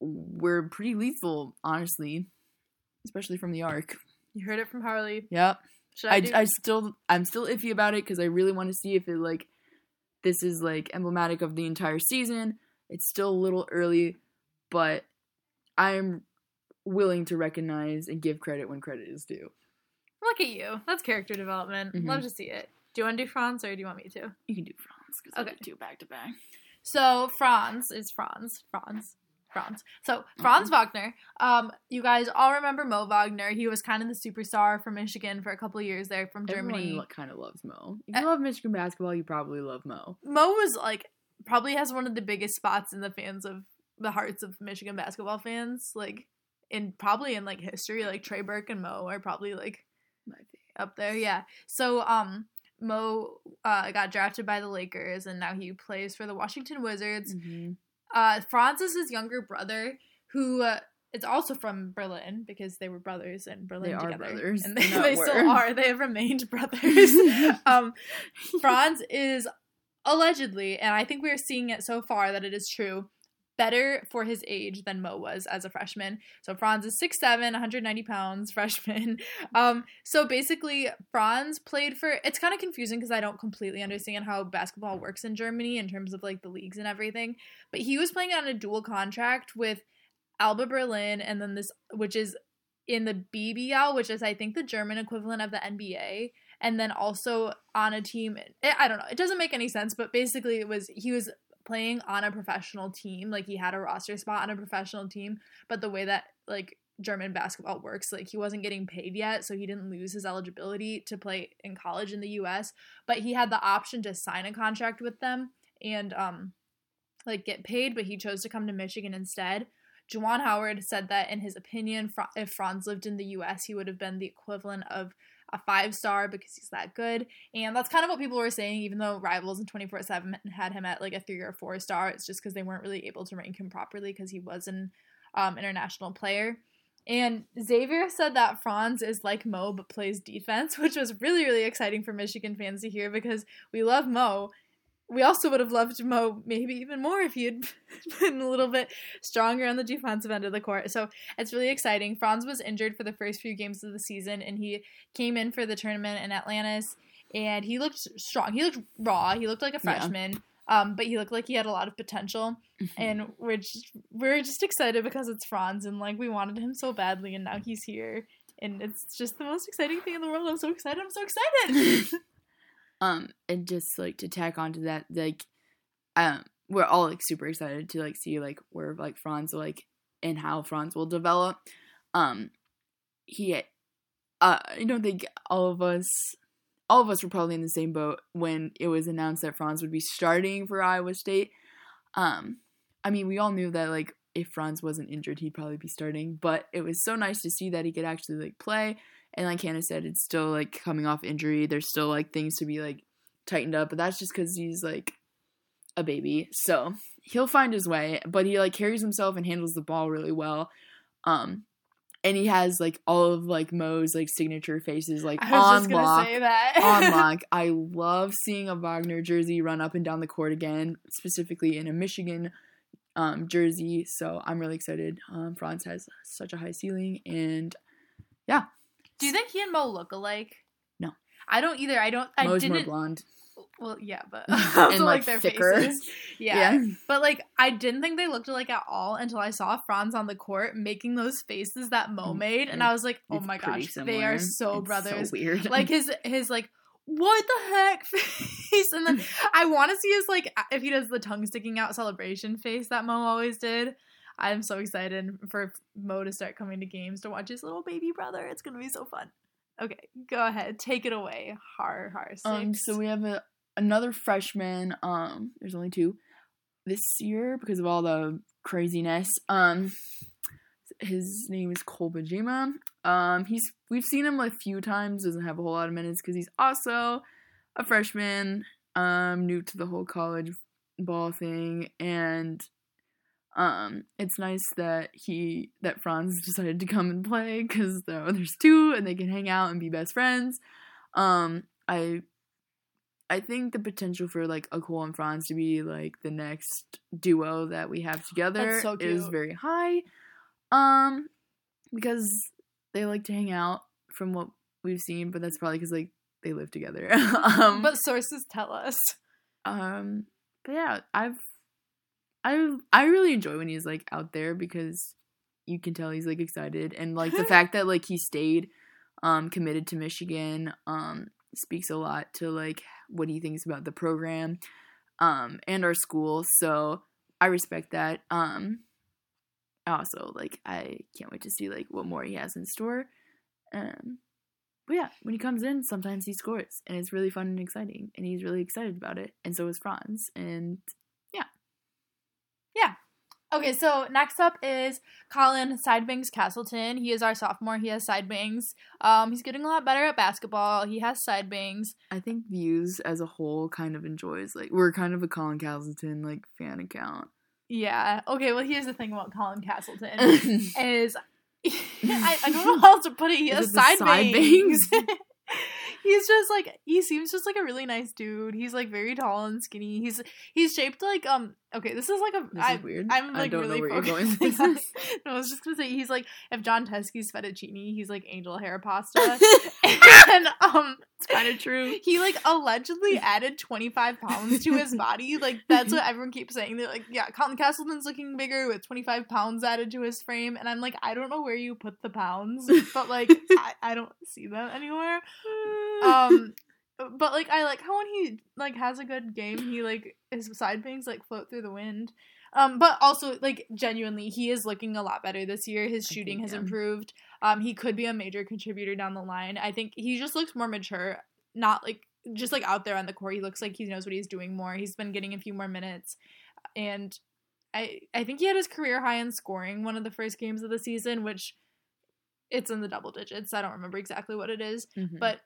we're pretty lethal, honestly, especially from the arc. You heard it from Harley. Yep. I'm still iffy about it because I really want to see if it, like, this is, like, emblematic of the entire season. It's still a little early, but I'm willing to recognize and give credit when credit is due. Look at you. That's character development. Mm-hmm. Love to see it. Do you want to do Franz or do you want me to? You can do Franz because I can do back to back. So Franz is Franz. So Franz Wagner. You guys all remember Mo Wagner. He was kind of the superstar from Michigan for a couple of years there from Germany. Everyone kind of loves Mo. If you love Michigan basketball, you probably love Mo. Mo was, like, probably has one of the biggest spots in the hearts of Michigan basketball fans, like, in like, history. Like, Trey Burke and Mo are probably, like, up there, yeah. So, Mo got drafted by the Lakers, and now he plays for the Washington Wizards. Mm-hmm. Franz is his younger brother, who is also from Berlin, because they were brothers in Berlin together. They are brothers. And they still are. They have remained brothers. Franz is allegedly, and I think we are seeing it so far that it is true, better for his age than Mo was as a freshman. So Franz is 6'7", 190 pounds, freshman. So basically, Franz played for – it's kind of confusing because I don't completely understand how basketball works in Germany in terms of, like, the leagues and everything. But he was playing on a dual contract with Alba Berlin and then this – which is in the BBL, which is, I think, the German equivalent of the NBA – and then also on a team – I don't know. It doesn't make any sense, but basically it was – he was – playing on a professional team, like, he had a roster spot on a professional team, but the way that, like, German basketball works, like, he wasn't getting paid yet, so he didn't lose his eligibility to play in college in the U.S., but he had the option to sign a contract with them and, like, get paid, but he chose to come to Michigan instead. Juwan Howard said that, in his opinion, if Franz lived in the U.S., he would have been the equivalent of a 5-star because he's that good. And that's kind of what people were saying, even though Rivals and 24/7 had him at, like, a 3 or 4-star. It's just because they weren't really able to rank him properly because he was an international player. And Xavier said that Franz is like Mo but plays defense, which was really, really exciting for Michigan fans to hear because we love Mo. We also would have loved Mo maybe even more if he had been a little bit stronger on the defensive end of the court. So it's really exciting. Franz was injured for the first few games of the season, and he came in for the tournament in Atlantis, and he looked strong. He looked raw. He looked like a freshman. Yeah. But he looked like he had a lot of potential, and we're just excited because it's Franz, and like we wanted him so badly, and now he's here, and it's just the most exciting thing in the world. I'm so excited. And just like to tack onto that, like, we're all like super excited to like see like where like Franz like and how Franz will develop. I don't think all of us were probably in the same boat when it was announced that Franz would be starting for Iowa State. I mean, we all knew that, like, if Franz wasn't injured, he'd probably be starting. But it was so nice to see that he could actually, like, play. And like Hannah said, it's still, like, coming off injury. There's still, like, things to be, like, tightened up. But that's just because he's, like, a baby. So he'll find his way. But he, like, carries himself and handles the ball really well. And he has, like, all of, like, Mo's, like, signature faces, like, on lock. On lock. I love seeing a Wagner jersey run up and down the court again, specifically in a Michigan jersey. So I'm really excited. Franz has such a high ceiling. And, yeah. Do you think he and Mo look alike? No. I don't either. Mo's more blonde. Well, yeah, but also, and, like, their thicker. Faces. Yeah. But, like, I didn't think they looked alike at all until I saw Franz on the court making those faces that Mo made, and I was like, oh, my gosh, they are so brothers. So weird. Like, his like, what the heck face, and then I want to see his, like, if he does the tongue sticking out celebration face that Mo always did. I'm so excited for Mo to start coming to games to watch his little baby brother. It's going to be so fun. Okay, go ahead. Take it away. Har. So we have another freshman. There's only two this year because of all the craziness. His name is Cole Bajima. We've seen him a few times. Doesn't have a whole lot of minutes because he's also a freshman. New to the whole college ball thing, and it's nice that that Franz decided to come and play because there's two and they can hang out and be best friends. I think the potential for, like, a Cole and Franz to be, like, the next duo that we have together is very high. Because they like to hang out from what we've seen, but that's probably because, like, they live together. But sources tell us. But yeah, I really enjoy when he's, like, out there because you can tell he's, like, excited. And, like, the fact that, like, he stayed committed to Michigan speaks a lot to, like, what he thinks about the program and our school. So I respect that. Also, like, I can't wait to see, like, what more he has in store. But, yeah, when he comes in, sometimes he scores. And it's really fun and exciting. And he's really excited about it. And so is Franz. And yeah. Okay, so next up is Colin Sidebangs Castleton. He is our sophomore. He has side bangs. He's getting a lot better at basketball. He has side bangs. I think Views as a whole kind of enjoys, like, we're kind of a Colin Castleton, like, fan account. Yeah. Okay, well, here's the thing about Colin Castleton is I don't know how else to put it. He has side bangs. He's just, like, he seems just, like, a really nice dude. He's, like, very tall and skinny. He's shaped, like, okay, this is, like, this is weird. I'm, like, I don't really know where you're going with this. No, I was just gonna say, he's, like, if John Teske's fettuccine, he's, like, angel hair pasta. And, it's kind of true. He, like, allegedly added 25 pounds to his body. Like, that's what everyone keeps saying. They're, like, yeah, Colin Castleton's looking bigger with 25 pounds added to his frame. And I'm, like, I don't know where you put the pounds. But, like, I don't see them anywhere. But, like, I like how when he, like, has a good game, he, like, his side bangs, like, float through the wind. But also, like, genuinely, he is looking a lot better this year. His shooting has improved. He could be a major contributor down the line. I think he just looks more mature, not, like, just, like, out there on the court. He looks like he knows what he's doing more. He's been getting a few more minutes. And I think he had his career high in scoring one of the first games of the season, which it's in the double digits. I don't remember exactly what it is. Mm-hmm. But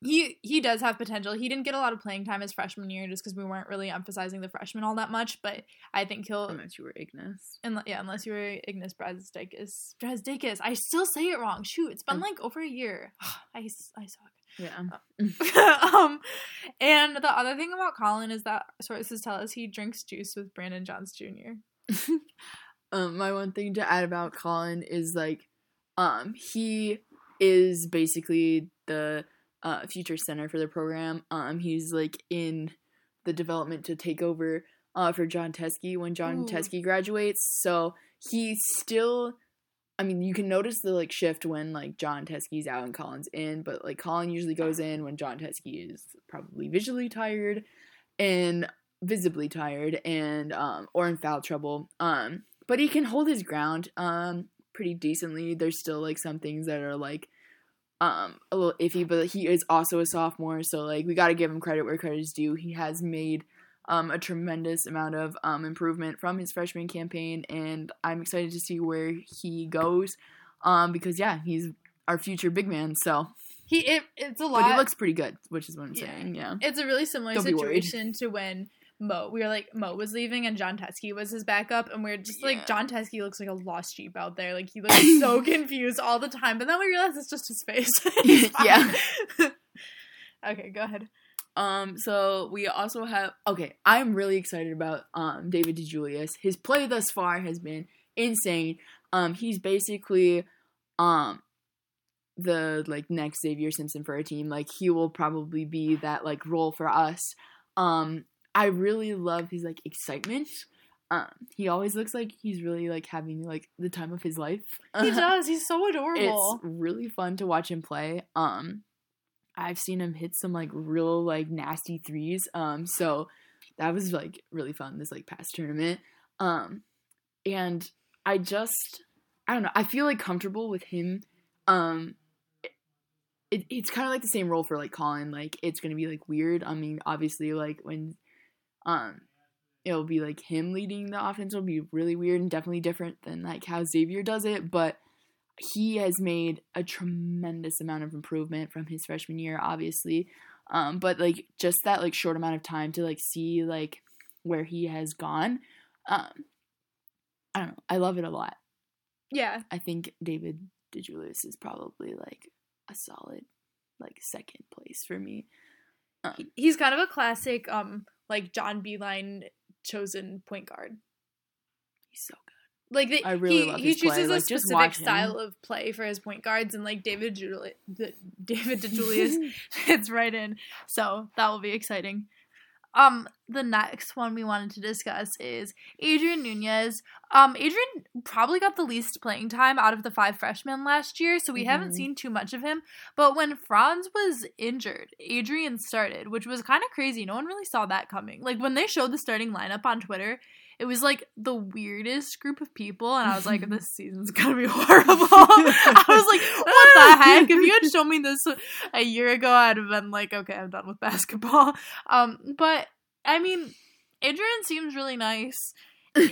He does have potential. He didn't get a lot of playing time his freshman year just because we weren't really emphasizing the freshmen all that much, but I think he'll... Unless you were Ignis. Unless you were Ignis Brazdeikis. I still say it wrong. Shoot, it's been like over a year. I suck. Yeah. And the other thing about Colin is that sources tell us he drinks juice with Brandon Johns Jr. My one thing to add about Colin is, like, he is basically the... future center for the program. He's like in the development to take over for John Teske when John Teske graduates. So he's still, I mean, you can notice the like shift when like John Teske's out and Colin's in, but like Colin usually goes in when John Teske is probably visibly tired and or in foul trouble. But he can hold his ground pretty decently. There's still like some things that are like a little iffy, but he is also a sophomore, so like we got to give him credit where credit is due. He has made a tremendous amount of improvement from his freshman campaign, and I'm excited to see where he goes because he's our future big man. So it's a lot, but he looks pretty good, which is what I'm saying. Yeah, it's a really similar situation to when Mo was leaving and John Teske was his backup, and like, John Teske looks like a lost sheep out there. Like, he looks so confused all the time, but then we realize it's just his face. Yeah. Okay, go ahead. So we also have, I'm really excited about David DeJulius. His play thus far has been insane. He's basically the, like, next Xavier Simpson for our team. Like, he will probably be that, like, role for us. I really love his, like, excitement. He always looks like he's really, like, having, like, the time of his life. He does. He's so adorable. It's really fun to watch him play. I've seen him hit some, like, real, like, nasty threes. So that was, like, really fun this, like, past tournament. And I just, I don't know. I feel, like, comfortable with him. It's kind of, like, the same role for, like, Colin. Like, it's going to be, like, weird. I mean, obviously, like, when... it'll be like him leading the offense will be really weird and definitely different than like how Xavier does it, but he has made a tremendous amount of improvement from his freshman year, obviously. But like just that like short amount of time to like see like where he has gone. I don't know. I love it a lot. Yeah. I think David DeJulius is probably like a solid like second place for me. He's kind of a classic like John Beilein chosen point guard. He's so good. Like I really love his play. He chooses like, a specific style of play for his point guards, and like David DeJulius fits right in. So that will be exciting. The next one we wanted to discuss is Adrian Nunez. Adrian probably got the least playing time out of the 5 freshmen last year, so we haven't seen too much of him. But when Franz was injured, Adrian started, which was kind of crazy. No one really saw that coming. Like, when they showed the starting lineup on Twitter, it was, like, the weirdest group of people, and I was like, this season's gonna be horrible. I was like, what the heck? If you had shown me this a year ago, I'd have been like, okay, I'm done with basketball. But, I mean, Adrian seems really nice. And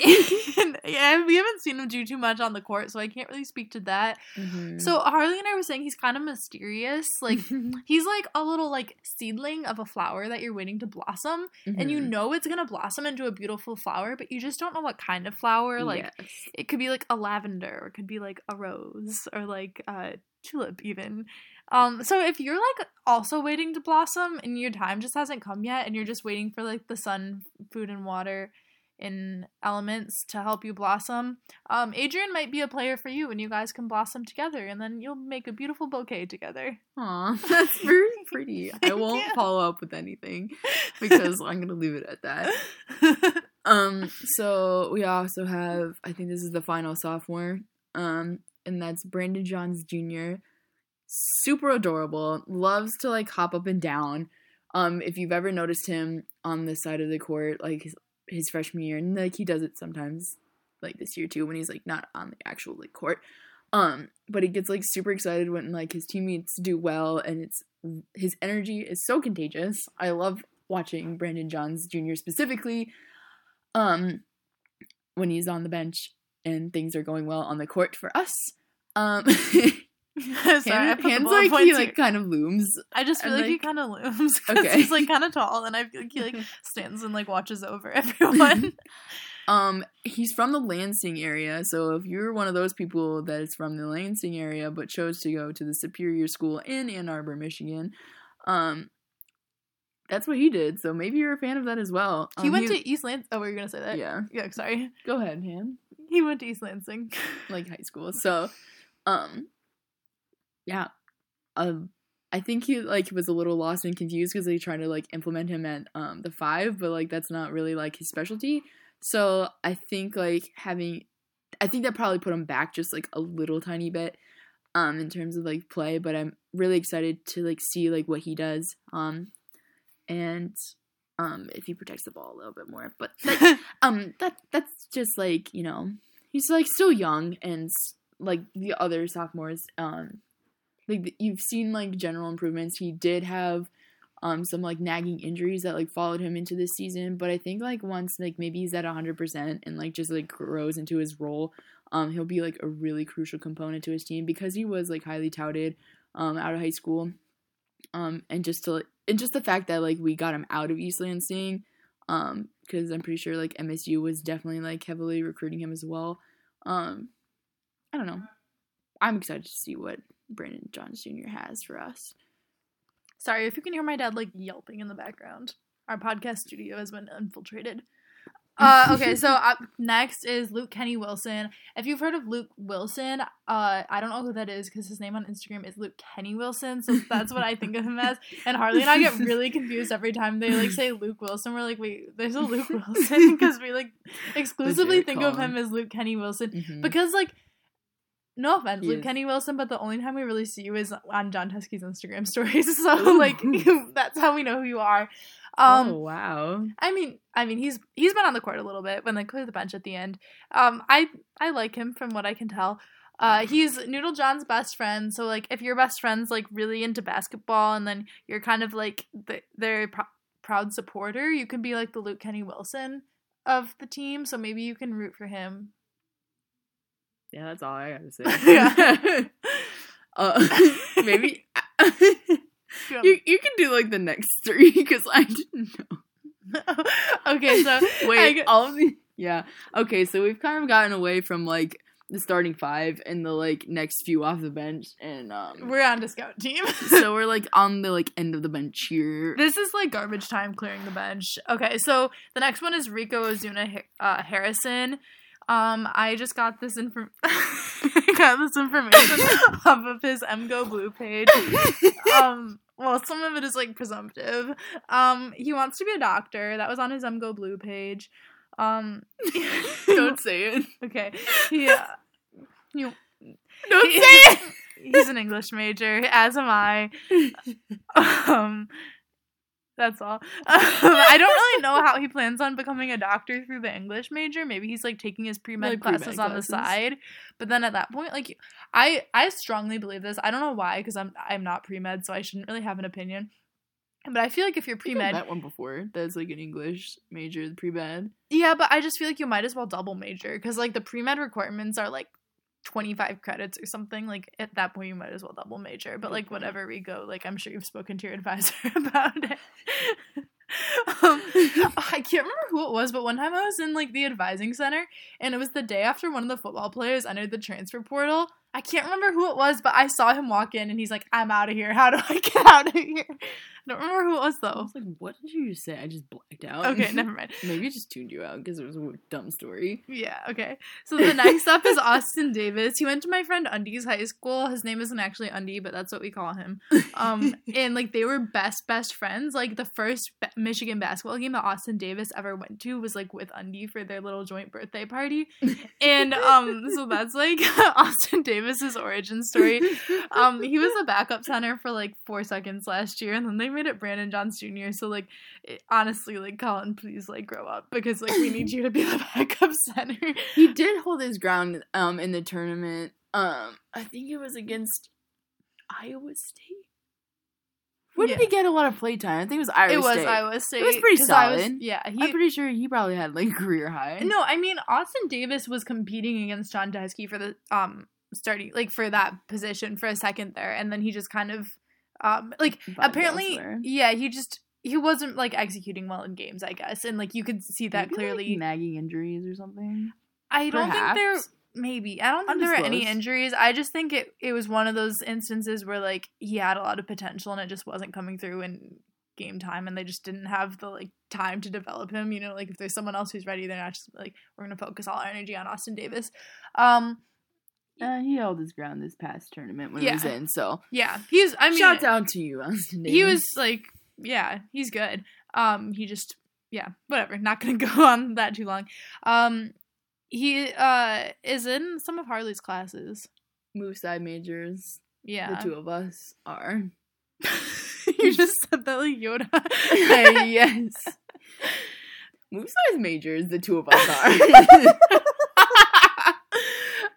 we haven't seen him do too much on the court, so I can't really speak to that. Mm-hmm. So Harley and I were saying he's kind of mysterious. Like, he's like a little like seedling of a flower that you're waiting to blossom, and you know it's gonna blossom into a beautiful flower, but you just don't know what kind of flower. Like, it could be like a lavender, or it could be like a rose, or like a tulip even. So if you're like also waiting to blossom and your time just hasn't come yet, and you're just waiting for like the sun, food, and water in elements to help you blossom, Adrian might be a player for you, and you guys can blossom together, and then you'll make a beautiful bouquet together. Aw, that's very pretty. I won't follow up with anything because I'm gonna leave it at that. So we also have, I think this is the final sophomore, and that's Brandon Johns Jr. Super adorable, loves to like hop up and down. If you've ever noticed him on this side of the court, like his freshman year, and like he does it sometimes like this year too when he's like not on the actual like court, but he gets like super excited when like his teammates do well, and it's his energy is so contagious. I love watching Brandon Johns Jr. specifically when he's on the bench and things are going well on the court for us. Sorry, Hands like he like kind of looms. I just feel like he kind of looms because he's like kind of tall, and I feel like he like stands and like watches over everyone. He's from the Lansing area, so if you're one of those people that is from the Lansing area but chose to go to the Superior School in Ann Arbor, Michigan, that's what he did. So maybe you're a fan of that as well. He went to East Lansing. Oh, were you gonna say that? Yeah. Yeah. Sorry. Go ahead, Han. He went to East Lansing, like high school. So, yeah, I think he, like, was a little lost and confused because they tried to, like, implement him at the 5, but, like, that's not really, like, his specialty. So I think, like, I think that probably put him back just, like, a little tiny bit in terms of, like, play, but I'm really excited to, like, see, like, what he does and if he protects the ball a little bit more. But, like, that's just, like, you know, he's, like, still young, and, like, the other sophomores, like, you've seen, like, general improvements. He did have some, like, nagging injuries that, like, followed him into this season. But I think, like, once, like, maybe he's at 100% and, like, just, like, grows into his role, he'll be, like, a really crucial component to his team because he was, like, highly touted out of high school. And just the fact that, like, we got him out of East Lansing because I'm pretty sure, like, MSU was definitely, like, heavily recruiting him as well. I don't know. I'm excited to see what Brandon Johns Jr. has for us. Sorry if you can hear my dad like yelping in the background. Our podcast studio has been infiltrated. Okay, so up next is Luke Kenny Wilson. If you've heard of Luke Wilson, I don't know who that is because his name on Instagram is Luke Kenny Wilson, so that's what I think of him as. And Harley and I get really confused every time they like say Luke Wilson. We're like, wait, there's a Luke Wilson because we like exclusively think of him as Luke Kenny Wilson because like. No offense, Luke Kenny Wilson, but the only time we really see you is on John Teske's Instagram stories. So, like, that's how we know who you are. Oh, wow. I mean, he's been on the court a little bit when they clear the bench at the end. I like him from what I can tell. He's Noodle John's best friend. So, like, if your best friend's, like, really into basketball and then you're kind of, like, their proud supporter, you can be, like, the Luke Kenny Wilson of the team. So maybe you can root for him. Yeah, that's all I gotta say. Yeah. Maybe you can do like the next three because I didn't know. Okay, so Okay, so we've kind of gotten away from like the starting five and the like next few off the bench, and we're on to scout team, so we're like on the like end of the bench here. This is like garbage time clearing the bench. Okay, so the next one is Rico Ozuna Harrison. I just got this information off of his MGO Blue page. Well, some of it is, like, presumptive. He wants to be a doctor. That was on his MGO Blue page. Don't say it. Okay. Don't say it! He's an English major, as am I. That's all. I don't really know how he plans on becoming a doctor through the English major. Maybe he's, like, taking his pre-med classes on the side. But then at that point, like, I strongly believe this. I don't know why, because I'm not pre-med, so I shouldn't really have an opinion. But I feel like if you're pre-med... I've met one before. That's, like, an English major, pre-med. Yeah, but I just feel like you might as well double major, because, like, the pre-med requirements are, like, 25 credits or something. Like, at that point you might as well double major, but like whatever, Rico, like I'm sure you've spoken to your advisor about it. I can't remember who it was, but one time I was in like the advising center and it was the day after one of the football players entered the transfer portal. I can't remember who it was, but I saw him walk in and he's like, I'm out of here, how do I get out of here? I don't remember who it was though. I was like, what did you just say? I just blacked out. Okay, never mind. Maybe I just tuned you out because it was a dumb story. Yeah, okay. So the next up is Austin Davis. He went to my friend Undy's high school. His name isn't actually Undy, but that's what we call him. And like they were best friends. Like the first Michigan basketball game that Austin Davis ever went to was like with Undy for their little joint birthday party. And so that's like Austin Davis's origin story. He was a backup center for like 4 seconds last year, and then they made it Brandon Johns Jr. So like honestly, like Colin, please like grow up because like we need you to be the backup center. He did hold his ground in the tournament. I think it was against Iowa State. Did he get a lot of playtime? I think it was Iowa State. It was pretty solid. I'm pretty sure he probably had like career high. No, I mean Austin Davis was competing against John Teske for the starting, like, for that position for a second there, and then he just kind of apparently he wasn't, like, executing well in games, I guess, and, like, you could see that clearly. Like, nagging injuries or something. I don't think there were any injuries. I just think it was one of those instances where, like, he had a lot of potential and it just wasn't coming through in game time, and they just didn't have the, like, time to develop him. You know, like, if there's someone else who's ready, they're not just like, we're gonna focus all our energy on Austin Davis. He held his ground this past tournament when he was in. So he's. I mean, shout out to you, Austin Davis. He was like, he's good. He just whatever. Not gonna go on that too long. He is in some of Harley's classes. Moveside majors. Yeah. The two of us are. You just said that like Yoda. Hey, yes. Moveside majors, the two of us are.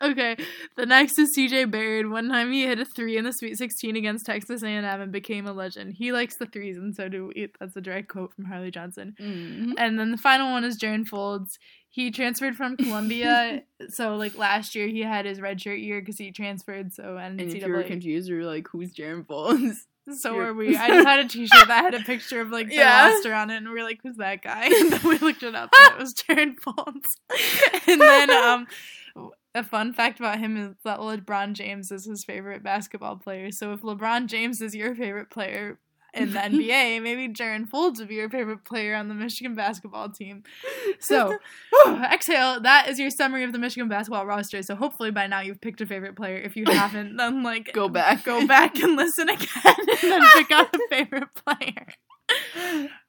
Okay, the next is CJ Baird. One time he hit a three in the Sweet 16 against Texas A&M and became a legend. He likes the threes, and so do we. That's a direct quote from Harley Johnson. Mm-hmm. And then the final one is Jaron Folds. He transferred from Columbia, so, like, last year he had his redshirt year because he transferred, so NCAA. And if you were confused, you were like, who's Jaron Folds? So were we. I just had a t-shirt that had a picture of, like, the roster on it, and we were like, who's that guy? And then we looked it up, and it was Jaron Folds. And then, a fun fact about him is that LeBron James is his favorite basketball player. So if LeBron James is your favorite player in the NBA, maybe Jaron Folds would be your favorite player on the Michigan basketball team. So, exhale. That is your summary of the Michigan basketball roster. So hopefully by now you've picked a favorite player. If you haven't, then, like, go back and listen again, and then pick out a favorite player.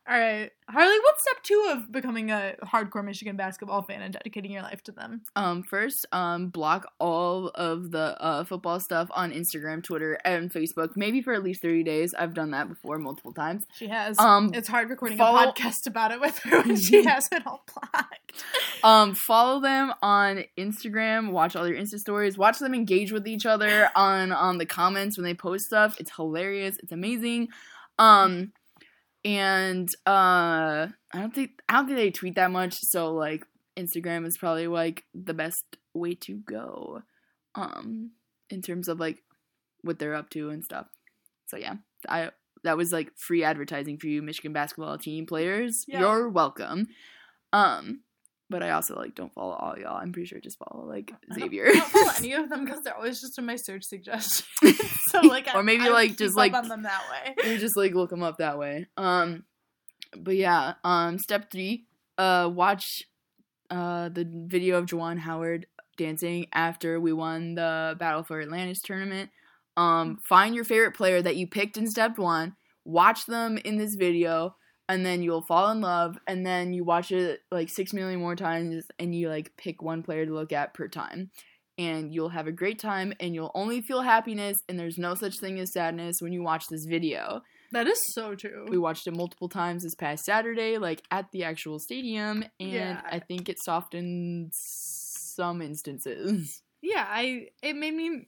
All right, Harley, what's step 2 of becoming a hardcore Michigan basketball fan and dedicating your life to them? First, block all of the football stuff on Instagram, Twitter, and Facebook, maybe for at least 30 days. I've done that before multiple times. She has. It's hard recording a podcast about it with her when she has it all blocked. Follow them on Instagram, watch all their Insta stories, watch them engage with each other on the comments when they post stuff. It's hilarious. It's amazing. And I don't think they tweet that much, so, like, Instagram is probably, like, the best way to go, in terms of, like, what they're up to and stuff. So that was, like, free advertising for you Michigan basketball team players. Yeah. You're welcome. But I also, like, don't follow all y'all. I'm pretty sure I just follow, like, Xavier. I don't follow any of them because they're always just in my search suggestions. So, like, or maybe I like just like on them that way. You just, like, look them up that way. But yeah. Step 3. Watch the video of Juwan Howard dancing after we won the Battle for Atlantis tournament. Find your favorite player that you picked in step 1. Watch them in this video. And then you'll fall in love, and then you watch it, like, 6 million more times, and you, like, pick one player to look at per time. And you'll have a great time, and you'll only feel happiness, and there's no such thing as sadness when you watch this video. That is so true. We watched it multiple times this past Saturday, like, at the actual stadium, and I think it softened some instances. Yeah, it made me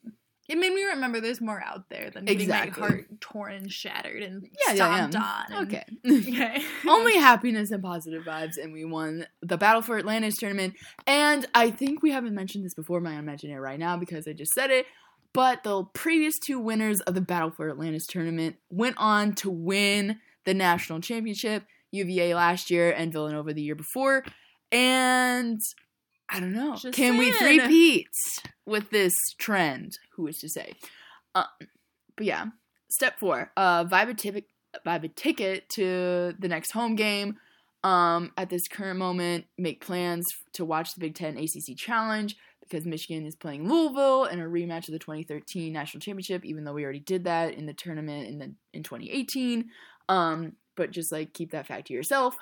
remember there's more out there than getting my heart torn and shattered and stomped on. Okay. Okay. Only happiness and positive vibes, and we won the Battle for Atlantis tournament. And I think we haven't mentioned this before, but I'm mentioning it right now because I just said it. But the previous 2 winners of the Battle for Atlantis tournament went on to win the National Championship, UVA last year and Villanova the year before. And I don't know. Just can we three-peat with this trend? Who is to say? But yeah. Step 4. Vibe a ticket to the next home game. At this current moment, make plans to watch the Big Ten ACC Challenge because Michigan is playing Louisville in a rematch of the 2013 National Championship, even though we already did that in the tournament in 2018. But just, like, keep that fact to yourself.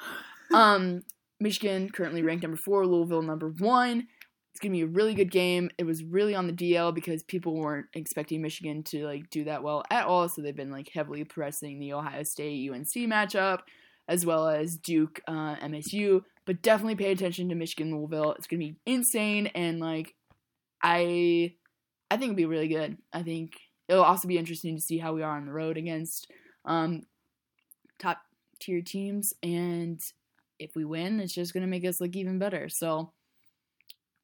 Michigan currently ranked number 4, Louisville number 1. It's going to be a really good game. It was really on the DL because people weren't expecting Michigan to, like, do that well at all, so they've been, like, heavily pressing the Ohio State-UNC matchup as well as Duke, MSU. But definitely pay attention to Michigan-Louisville. It's going to be insane, and, like, I think it'll be really good. I think it'll also be interesting to see how we are on the road against top-tier teams, and if we win, it's just going to make us look even better. So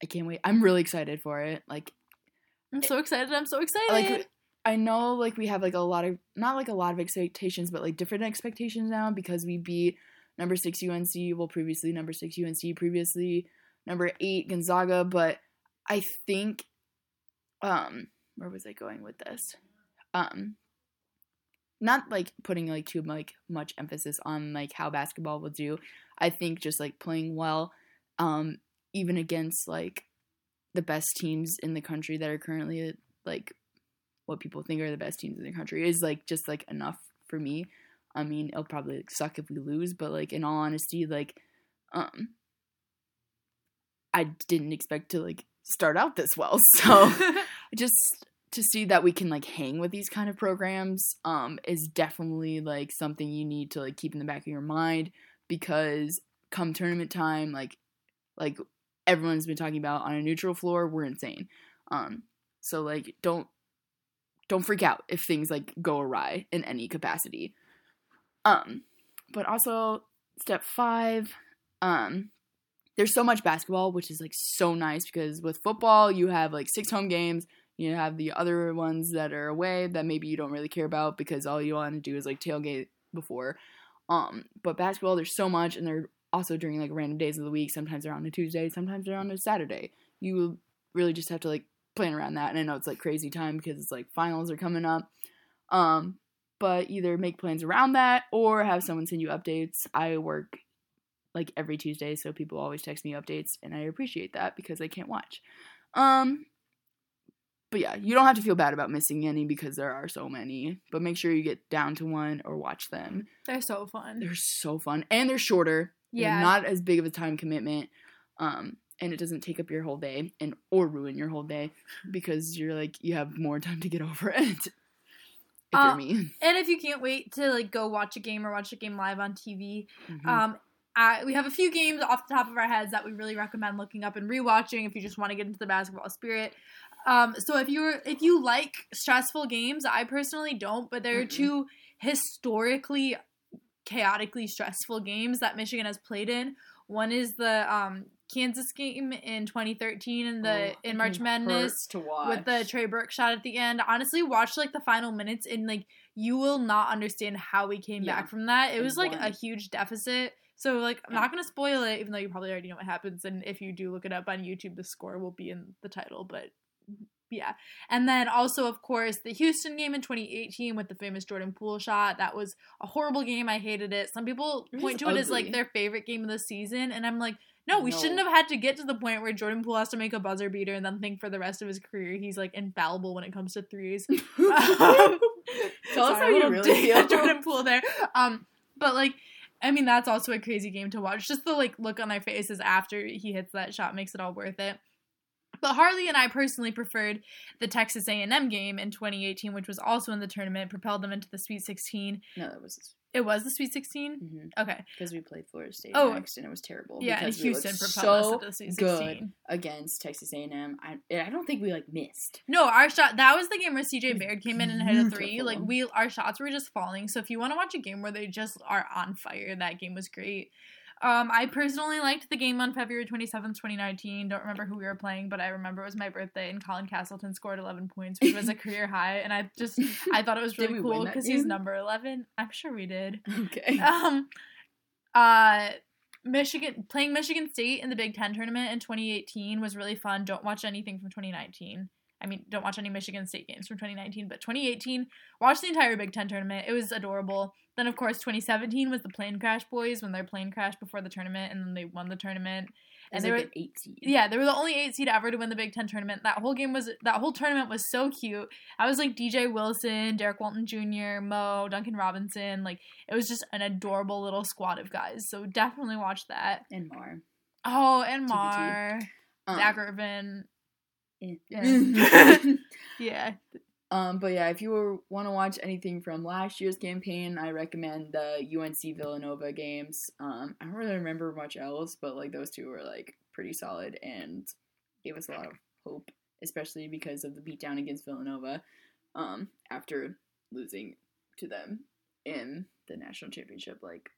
I can't wait. I'm really excited for it. Like, I'm so excited. Like, I know, like, we have, like, a lot of, not, like, a lot of expectations, but, like, different expectations now because we beat number 6 UNC, well, previously number 6 UNC, previously number 8 Gonzaga, but I think, where was I going with this? Not, like, putting, like, too, like, much emphasis on, like, how basketball will do. I think just, like, playing well, even against, like, the best teams in the country that are currently, like, what people think are the best teams in the country is, like, just, like, enough for me. I mean, it'll probably, like, suck if we lose, but, like, in all honesty, like, I didn't expect to, like, start out this well, so just to see that we can, like, hang with these kind of programs is definitely, like, something you need to, like, keep in the back of your mind, because come tournament time, like everyone's been talking about on a neutral floor, we're insane. So, like, don't freak out if things, like, go awry in any capacity. But also, step 5, there's so much basketball, which is, like, so nice, because with football, you have, like, 6 home games. You have the other ones that are away that maybe you don't really care about because all you want to do is, like, tailgate before. But basketball, there's so much, and they're also during, like, random days of the week. Sometimes they're on a Tuesday. Sometimes they're on a Saturday. You really just have to, like, plan around that. And I know it's, like, crazy time because it's, like, finals are coming up. But either make plans around that or have someone send you updates. I work, like, every Tuesday, so people always text me updates, and I appreciate that because I can't watch. But, yeah, you don't have to feel bad about missing any because there are so many. But make sure you get down to one or watch them. They're so fun. They're so fun. And they're shorter. Yeah. They're not as big of a time commitment. And it doesn't take up your whole day or ruin your whole day because you're, like, you have more time to get over it. If you're me. And if you can't wait to, like, go watch a game or watch a game live on TV, mm-hmm. We have a few games off the top of our heads that we really recommend looking up and rewatching if you just want to get into the basketball spirit. So if you like stressful games, I personally don't, but there are two historically chaotically stressful games that Michigan has played in. One is the Kansas game in 2013 in March Madness with the Trey Burke shot at the end. Honestly, watch, like, the final minutes and, like, you will not understand how we came back from that. It was, like, a huge deficit. So, like, I'm not going to spoil it, even though you probably already know what happens. And if you do look it up on YouTube, the score will be in the title. But, yeah. And then also, of course, the Houston game in 2018 with the famous Jordan Poole shot. That was a horrible game. I hated it. Some people point to it as, like, their favorite game of the season. And I'm like, no, we shouldn't have had to get to the point where Jordan Poole has to make a buzzer beater and then think for the rest of his career he's, like, infallible when it comes to threes. Tell us how you really feel. Jordan Poole there. But, like, I mean, that's also a crazy game to watch. Just the, like, look on their faces after he hits that shot makes it all worth it. But Harley and I personally preferred the Texas A&M game in 2018, which was also in the tournament, propelled them into the Sweet 16. No, that was... It was the Sweet 16? Mm-hmm. Okay. Because we played Florida State next, and it was terrible. Yeah, and Houston propelled us into the Sweet 16. Good against Texas A&M. I don't think we, like, missed. No, our shot... That was the game where CJ Baird came in and hit a 3. Like, our shots were just falling. So if you want to watch a game where they just are on fire, that game was great. I personally liked the game on February 27th, 2019. Don't remember who we were playing, but I remember it was my birthday, and Colin Castleton scored 11 points, which was a career high. And I thought it was really cool because he's number 11. I'm sure we did. Okay. Playing Michigan State in the Big Ten tournament in 2018 was really fun. Don't watch anything from 2019. I mean, don't watch any Michigan State games from 2019, but 2018, watch the entire Big Ten tournament. It was adorable. Then, of course, 2017 was the plane crash boys when their plane crashed before the tournament, and then they won the tournament. And they were an 8 seed. Yeah, they were the only 8 seed ever to win the Big Ten tournament. That whole tournament was so cute. I was like DJ Wilson, Derek Walton Jr., Mo, Duncan Robinson. Like, it was just an adorable little squad of guys. So definitely watch that. And Mar. Oh, and Mar. Zach Irvin. Yeah. Yeah. But yeah, if you want to watch anything from last year's campaign, I recommend the UNC Villanova games. I don't really remember much else, but, like, those two were, like, pretty solid and gave us a lot of hope, especially because of the beatdown against Villanova after losing to them in the National Championship, like,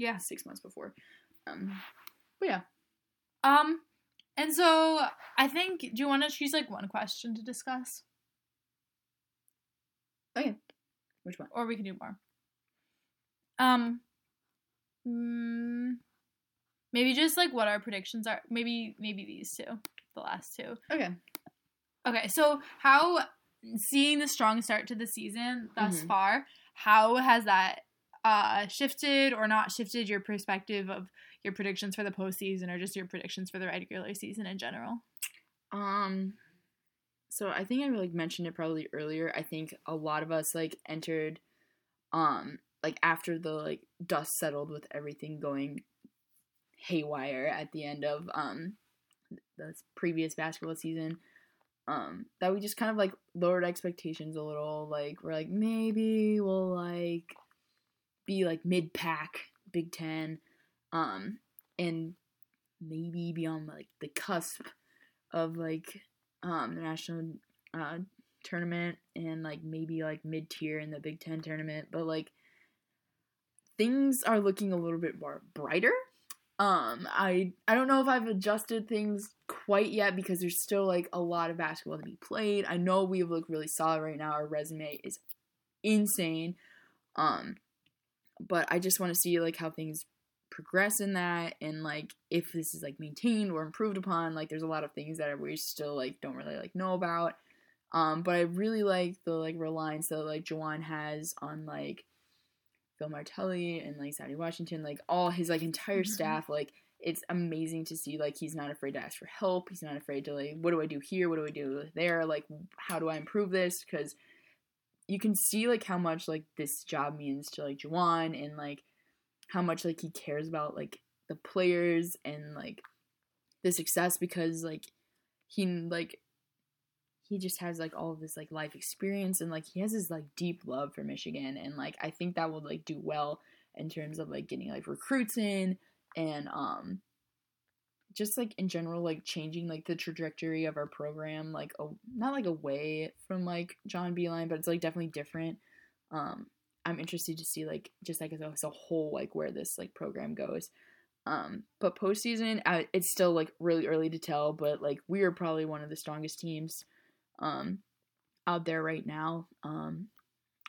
6 months before. But yeah. And so I think, do you want to choose like one question to discuss? Okay. Which one? Or we can do more. Maybe just like what our predictions are. Maybe these two, the last two. Okay. So how, seeing the strong start to the season thus far, how has that shifted or not shifted your perspective of your predictions for the postseason or just your predictions for the regular season in general? So I think I like mentioned it probably earlier. I think a lot of us like entered, like after the like dust settled with everything going haywire at the end of the previous basketball season, that we just kind of like lowered expectations a little. Like we're like maybe we'll like be like mid-pack Big Ten, and maybe be on like the cusp of like. The national tournament and, like, maybe, like, mid-tier in the Big Ten tournament. But, like, things are looking a little bit more brighter. I don't know if I've adjusted things quite yet because there's still, like, a lot of basketball to be played. I know we look really solid right now. Our resume is insane. But I just want to see, like, how things progress in that and like if this is like maintained or improved upon. Like there's a lot of things that we still like don't really like know about, but I really like the like reliance that like Juwan has on like Phil Martelli and like Sadie Washington, like all his like entire staff. Like it's amazing to see like he's not afraid to ask for help. He's not afraid to like, what do I do here, what do I do there, like how do I improve this? Because you can see like how much like this job means to like Juwan and like how much, like, he cares about, like, the players and, like, the success because, like, he just has, like, all of this, like, life experience and, like, he has this, like, deep love for Michigan and, like, I think that will, like, do well in terms of, like, getting, like, recruits in and, just, like, in general, like, changing, like, the trajectory of our program, like, not, like, away from, like, John Beilein, but it's, like, definitely different. I'm interested to see, like, just, like, as a whole, like, where this, like, program goes. But postseason, it's still, like, really early to tell, but, like, we are probably one of the strongest teams out there right now.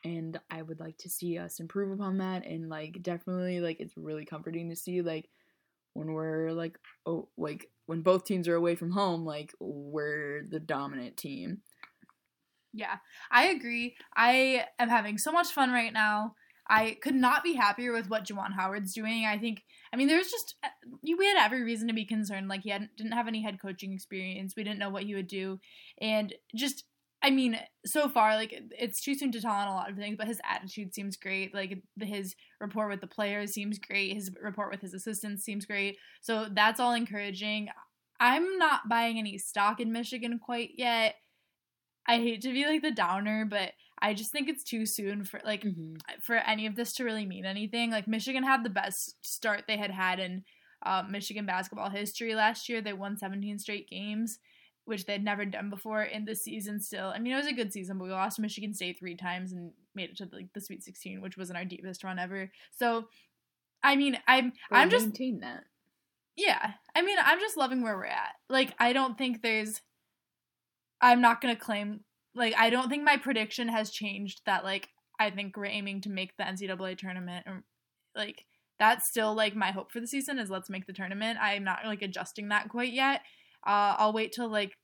And I would like to see us improve upon that. And, like, definitely, like, it's really comforting to see, like, when we're, like, oh, like, when both teams are away from home, like, we're the dominant team. Yeah, I agree. I am having so much fun right now. I could not be happier with what Juwan Howard's doing. I think, I mean, there's just, we had every reason to be concerned. Like, he didn't have any head coaching experience. We didn't know what he would do. And just, I mean, so far, like, it's too soon to tell on a lot of things, but his attitude seems great. Like, his rapport with the players seems great. His rapport with his assistants seems great. So that's all encouraging. I'm not buying any stock in Michigan quite yet. I hate to be, like, the downer, but I just think it's too soon for, like, for any of this to really mean anything. Like, Michigan had the best start they had in Michigan basketball history last year. They won 17 straight games, which they'd never done before in this season still. I mean, it was a good season, but we lost to Michigan State 3 times and made it to, like, the Sweet 16, which wasn't our deepest run ever. So, I mean, I'm just... maintain that. Yeah. I mean, I'm just loving where we're at. Like, I don't think there's... I'm not going to claim, like, I don't think my prediction has changed that, like, I think we're aiming to make the NCAA tournament. Or, like, that's still, like, my hope for the season is let's make the tournament. I'm not, like, adjusting that quite yet. I'll wait till, like,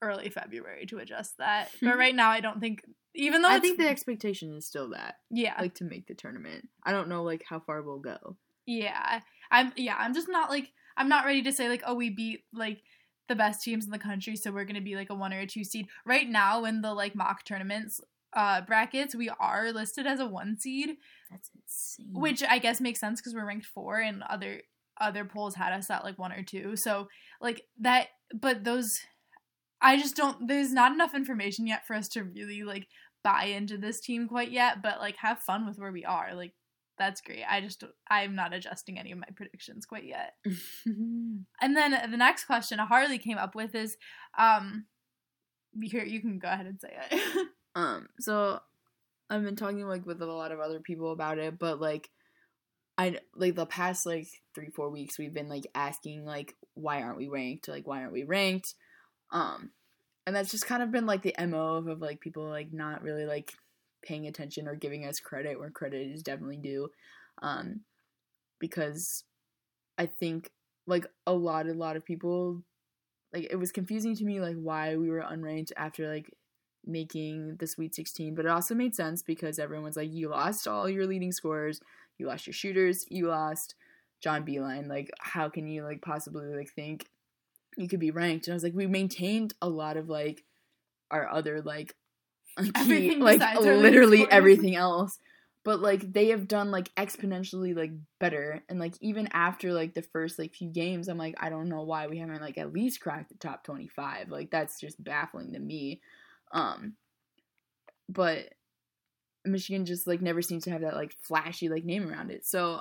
early February to adjust that. But right now, I don't think, even though I think the expectation is still that. Yeah. Like, to make the tournament. I don't know, like, how far we'll go. Yeah. I'm just not, like, I'm not ready to say, like, oh, we beat, like, the best teams in the country, so we're going to be like a 1 or a 2 seed. Right now in the like mock tournaments brackets, we are listed as a 1 seed. That's insane. Which I guess makes sense because we're ranked 4 and other polls had us at like 1 or 2. So like that, but those, I just don't, there's not enough information yet for us to really like buy into this team quite yet, but like have fun with where we are. Like that's great. I'm not adjusting any of my predictions quite yet. And then the next question Harley came up with is, here, you can go ahead and say it. So I've been talking like with a lot of other people about it, but like, the past like 3-4 weeks, we've been like asking like why aren't we ranked? Like, why aren't we ranked? And that's just kind of been, like, the MO of, like, people, like, not really, like, paying attention or giving us credit where credit is definitely due. Because I think, like, a lot of people, like, it was confusing to me, like, why we were unranked after, like, making the Sweet 16. But it also made sense because everyone's like, you lost all your leading scorers, you lost your shooters, you lost John Beilein. Like, how can you, like, possibly, like, think you could be ranked? And I was like, we maintained a lot of, like, our other, like, key, like, literally everything else. But, like, they have done, like, exponentially, like, better. And, like, even after, like, the first, like, few games, I'm like, I don't know why we haven't, like, at least cracked the top 25. Like, that's just baffling to me. But Michigan just, like, never seems to have that, like, flashy, like, name around it. So,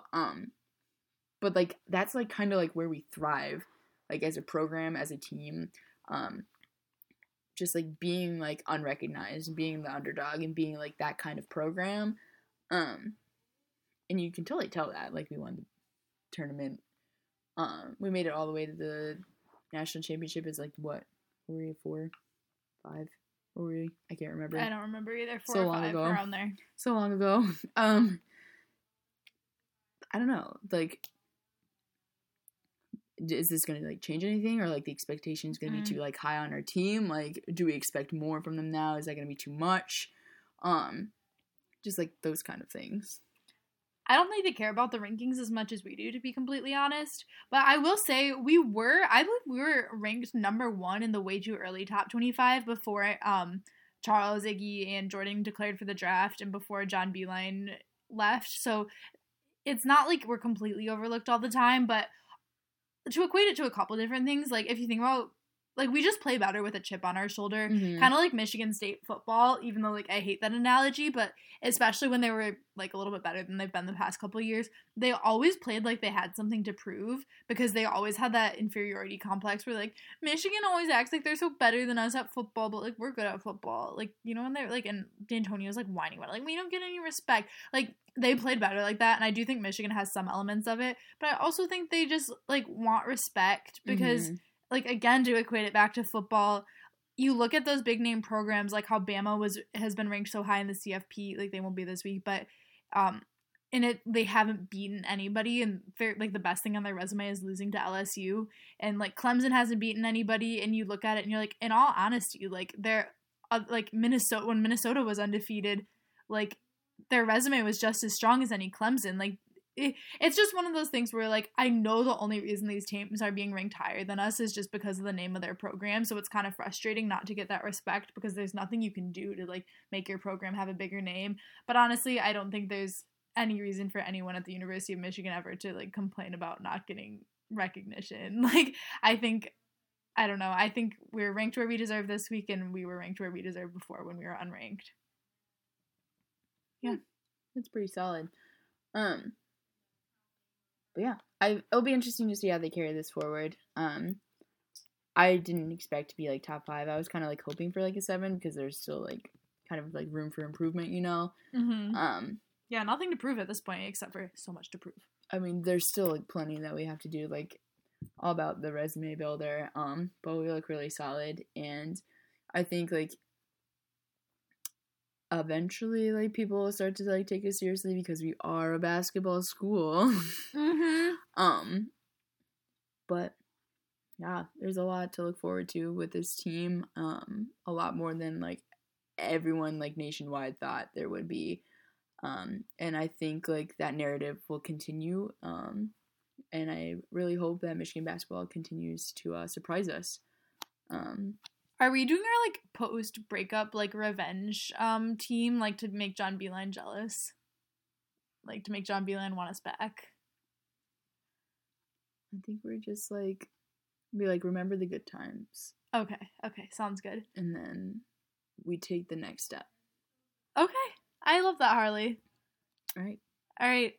but, like, that's, like, kind of, like, where we thrive, like, as a program, as a team, just, like, being, like, unrecognized, being the underdog, and being, like, that kind of program. And you can totally tell that, like, we won the tournament. We made it all the way to the national championship. Is like, what were we, 4, 5? Were we? I can't remember. I don't remember either. 4 or 5 around there. So long ago. I don't know. Like, is this going to, like, change anything, or, like, the expectations going to be too, like, high on our team? Like, do we expect more from them now? Is that going to be too much? Just, like, those kind of things. I don't think they care about the rankings as much as we do, to be completely honest. But I will say I believe we were ranked number 1 in the way too early top 25 before Charles, Iggy, and Jordan declared for the draft and before John Beilein left. So it's not like we're completely overlooked all the time. But to equate it to a couple different things, like, if you think about, like, we just play better with a chip on our shoulder, kind of like Michigan State football, even though, like, I hate that analogy, but especially when they were, like, a little bit better than they've been the past couple of years, they always played like they had something to prove because they always had that inferiority complex where, like, Michigan always acts like they're so better than us at football, but, like, we're good at football. Like, you know, when they're, like, and D'Antonio's, like, whining about it. Like, we don't get any respect. Like, they played better like that, and I do think Michigan has some elements of it, but I also think they just, like, want respect because... Like, again, to equate it back to football, you look at those big-name programs, like how Bama has been ranked so high in the CFP. Like, they won't be this week, but they haven't beaten anybody. And, like, the best thing on their resume is losing to LSU. And, like, Clemson hasn't beaten anybody. And you look at it, and you're like, in all honesty, like, they're like, Minnesota, when Minnesota was undefeated, like, their resume was just as strong as any Clemson. Like, it's just one of those things where, like, I know the only reason these teams are being ranked higher than us is just because of the name of their program, so it's kind of frustrating not to get that respect because there's nothing you can do to, like, make your program have a bigger name. But honestly, I don't think there's any reason for anyone at the University of Michigan ever to, like, complain about not getting recognition. Like, I think we're ranked where we deserve this week, and we were ranked where we deserved before when we were unranked. Yeah, that's pretty solid. But yeah, it'll be interesting to see how they carry this forward. I didn't expect to be, like, top 5. I was kind of, like, hoping for, like, a 7 because there's still, like, kind of, like, room for improvement, you know? Yeah, nothing to prove at this point except for so much to prove. I mean, there's still, like, plenty that we have to do, like, all about the resume builder. But we look really solid, and I think, like, eventually, like, people will start to, like, take us seriously because we are a basketball school. But yeah, there's a lot to look forward to with this team. A lot more than, like, everyone, like, nationwide thought there would be. And I think, like, that narrative will continue. And I really hope that Michigan basketball continues to surprise us. Are we doing our, like, post-breakup, like, revenge team, like, to make John Beilein jealous? Like, to make John Beilein want us back? I think we're just, like, we, like, remember the good times. Okay, sounds good. And then we take the next step. Okay, I love that, Harley. All right,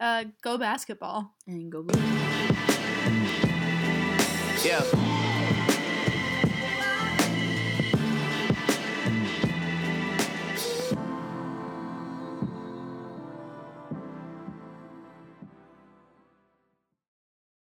go basketball. And go Blue. Yeah.